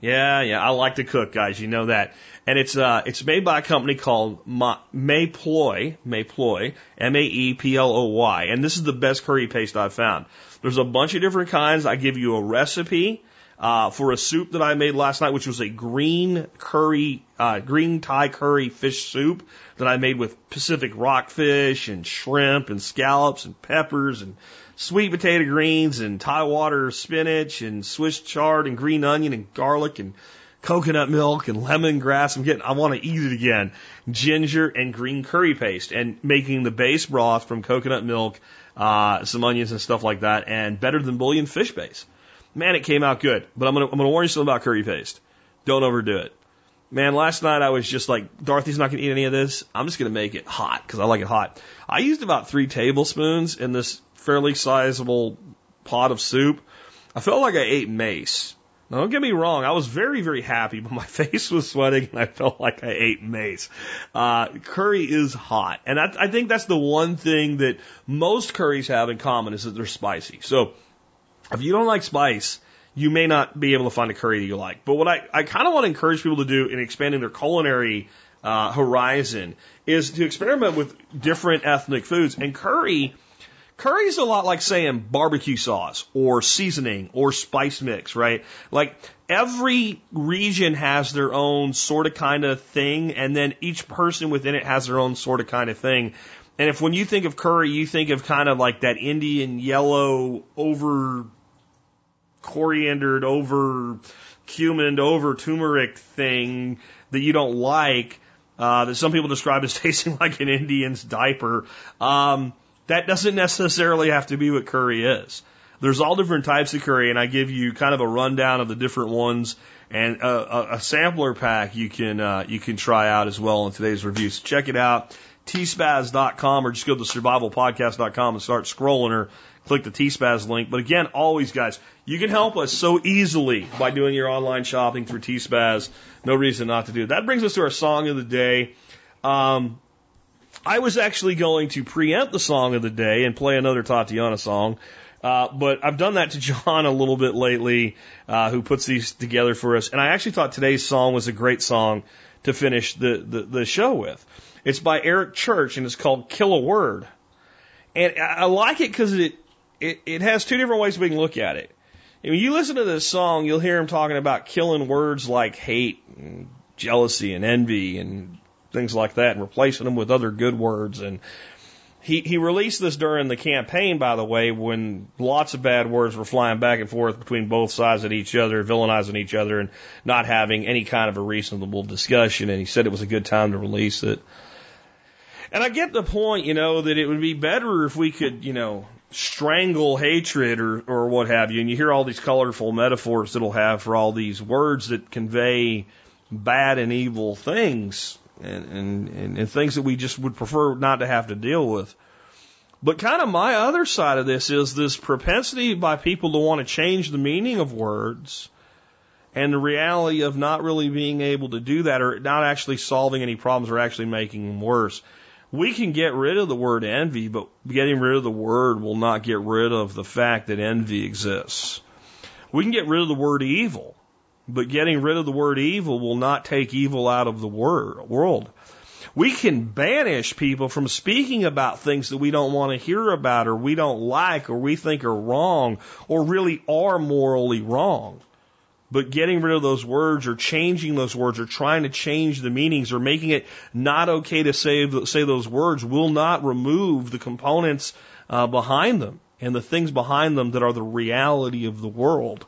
Yeah, I like to cook, guys. You know that. And it's made by a company called Mayploy, M-A-E-P-L-O-Y. And this is the best curry paste I've found. There's a bunch of different kinds. I give you a recipe for a soup that I made last night, which was a green Thai curry fish soup that I made with Pacific rockfish and shrimp and scallops and peppers and sweet potato greens and Thai water spinach and Swiss chard and green onion and garlic and coconut milk and lemongrass. I want to eat it again. Ginger and green curry paste, and making the base broth from coconut milk, some onions and stuff like that, and Better Than Bullion fish base. Man, it came out good. But I'm gonna warn you something about curry paste. Don't overdo it. Man, last night I was just like, Dorothy's not gonna eat any of this. I'm just gonna make it hot because I like it hot. I used about 3 tablespoons in this fairly sizable pot of soup. I felt like I ate mace. Now, don't get me wrong. I was very, very happy, but my face was sweating and I felt like I ate mace. Curry is hot. And I think that's the one thing that most curries have in common is that they're spicy. So, if you don't like spice, you may not be able to find a curry that you like. But what I kind of want to encourage people to do in expanding their culinary horizon is to experiment with different ethnic foods. And curry Curry's a lot like saying barbecue sauce or seasoning or spice mix, right? Like every region has their own sort of kind of thing, and then each person within it has their own sort of kind of thing. And if when you think of curry, you think of kind of like that Indian yellow, over coriandered, over cumined, over turmeric thing that you don't like, that some people describe as tasting like an Indian's diaper. That doesn't necessarily have to be what curry is. There's all different types of curry, and I give you kind of a rundown of the different ones and a sampler pack you can try out as well in today's review. So check it out. tspaz.com, or just go to survivalpodcast.com and start scrolling or click the tspaz link. But again, always, guys, you can help us so easily by doing your online shopping through tspaz. No reason not to do it. That brings us to our song of the day. I was actually going to preempt the song of the day and play another Tatiana song, but I've done that to John a little bit lately, who puts these together for us. And I actually thought today's song was a great song to finish the show with. It's by Eric Church, and it's called Kill a Word. And I like it because it has two different ways we can look at it. And when you listen to this song, you'll hear him talking about killing words like hate and jealousy and envy and things like that, and replacing them with other good words. And he released this during the campaign, by the way, when lots of bad words were flying back and forth between both sides of each other, villainizing each other, and not having any kind of a reasonable discussion. And he said it was a good time to release it. And I get the point, you know, that it would be better if we could, you know, strangle hatred or what have you. And you hear all these colorful metaphors that it'll have for all these words that convey bad and evil things and things that we just would prefer not to have to deal with. But kind of my other side of this is this propensity by people to want to change the meaning of words and the reality of not really being able to do that, or not actually solving any problems or actually making them worse. We can get rid of the word envy, but getting rid of the word will not get rid of the fact that envy exists. We can get rid of the word evil, but getting rid of the word evil will not take evil out of the world. We can banish people from speaking about things that we don't want to hear about, or we don't like, or we think are wrong, or really are morally wrong. But getting rid of those words, or changing those words, or trying to change the meanings, or making it not okay to say those words will not remove the components behind them and the things behind them that are the reality of the world.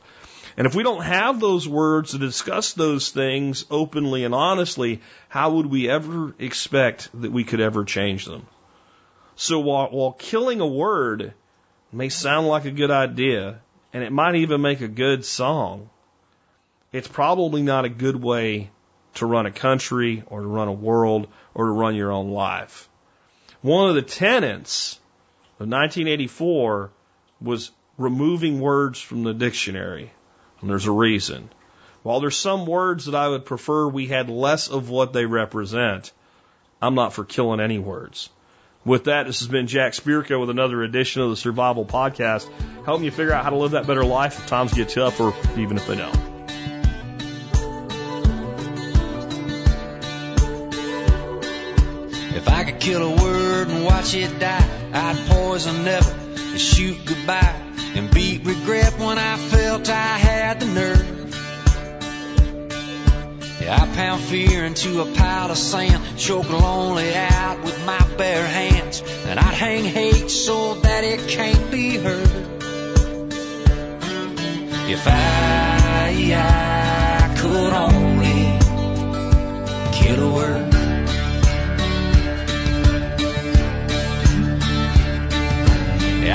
And if we don't have those words to discuss those things openly and honestly, how would we ever expect that we could ever change them? So while killing a word may sound like a good idea, and it might even make a good song, it's probably not a good way to run a country or to run a world or to run your own life. One of the tenets of 1984 was removing words from the dictionary. And there's a reason. While there's some words that I would prefer we had less of what they represent, I'm not for killing any words. With that, this has been Jack Spirko with another edition of the Survival Podcast, helping you figure out how to live that better life if times get tough, or even if they don't. If I could kill a word and watch it die, I'd poison never and shoot goodbye and beat regret when I felt I had the nerve. Yeah, I pound fear into a pile of sand, choke lonely out with my bare hands, and I'd hang hate so that it can't be heard. If I could only kill a word.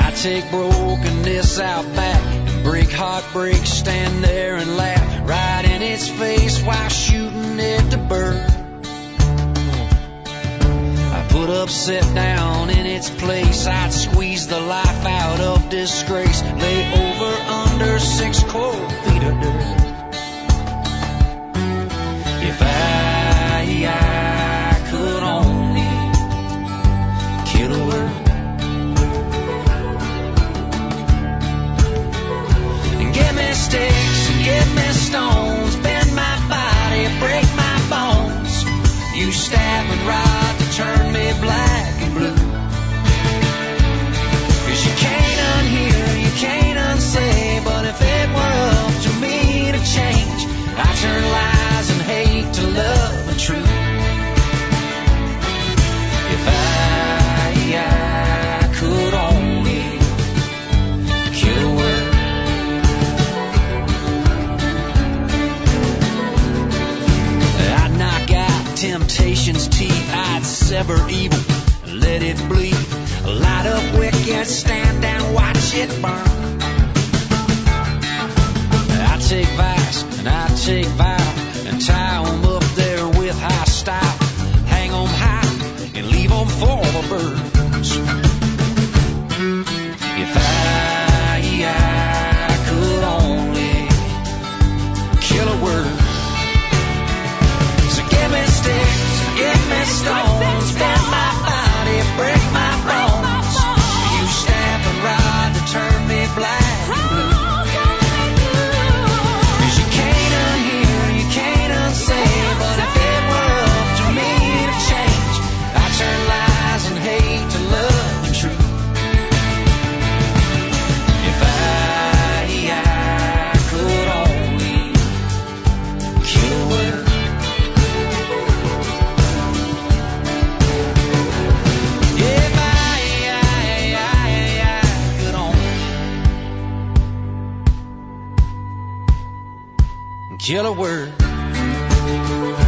I take brokenness out back and break heartbreak, stand there and laugh right in its face while shooting at the bird. I put upset down in its place, I'd squeeze the life out of disgrace, lay over under 6 cold feet of dirt. If I could only kill a word. Sticks and give me stones, bend my body, break my bones. You stab and rod to turn me black and blue. 'Cause you ever evil, and let it bleed. Light up wicked, stand and watch it burn. I take vice and I take vile, and tie them up there with high style. Hang them high and leave them for the birds. If I could only kill a word. So give me sticks, give me stones, bend my body, break my bones. You snap and rod to turn me black. Cause you can't unhear, you can't unsay. But if it were up to me to change, I'd turn lies and hate to love and truth. If I could only kill words. Kill a word.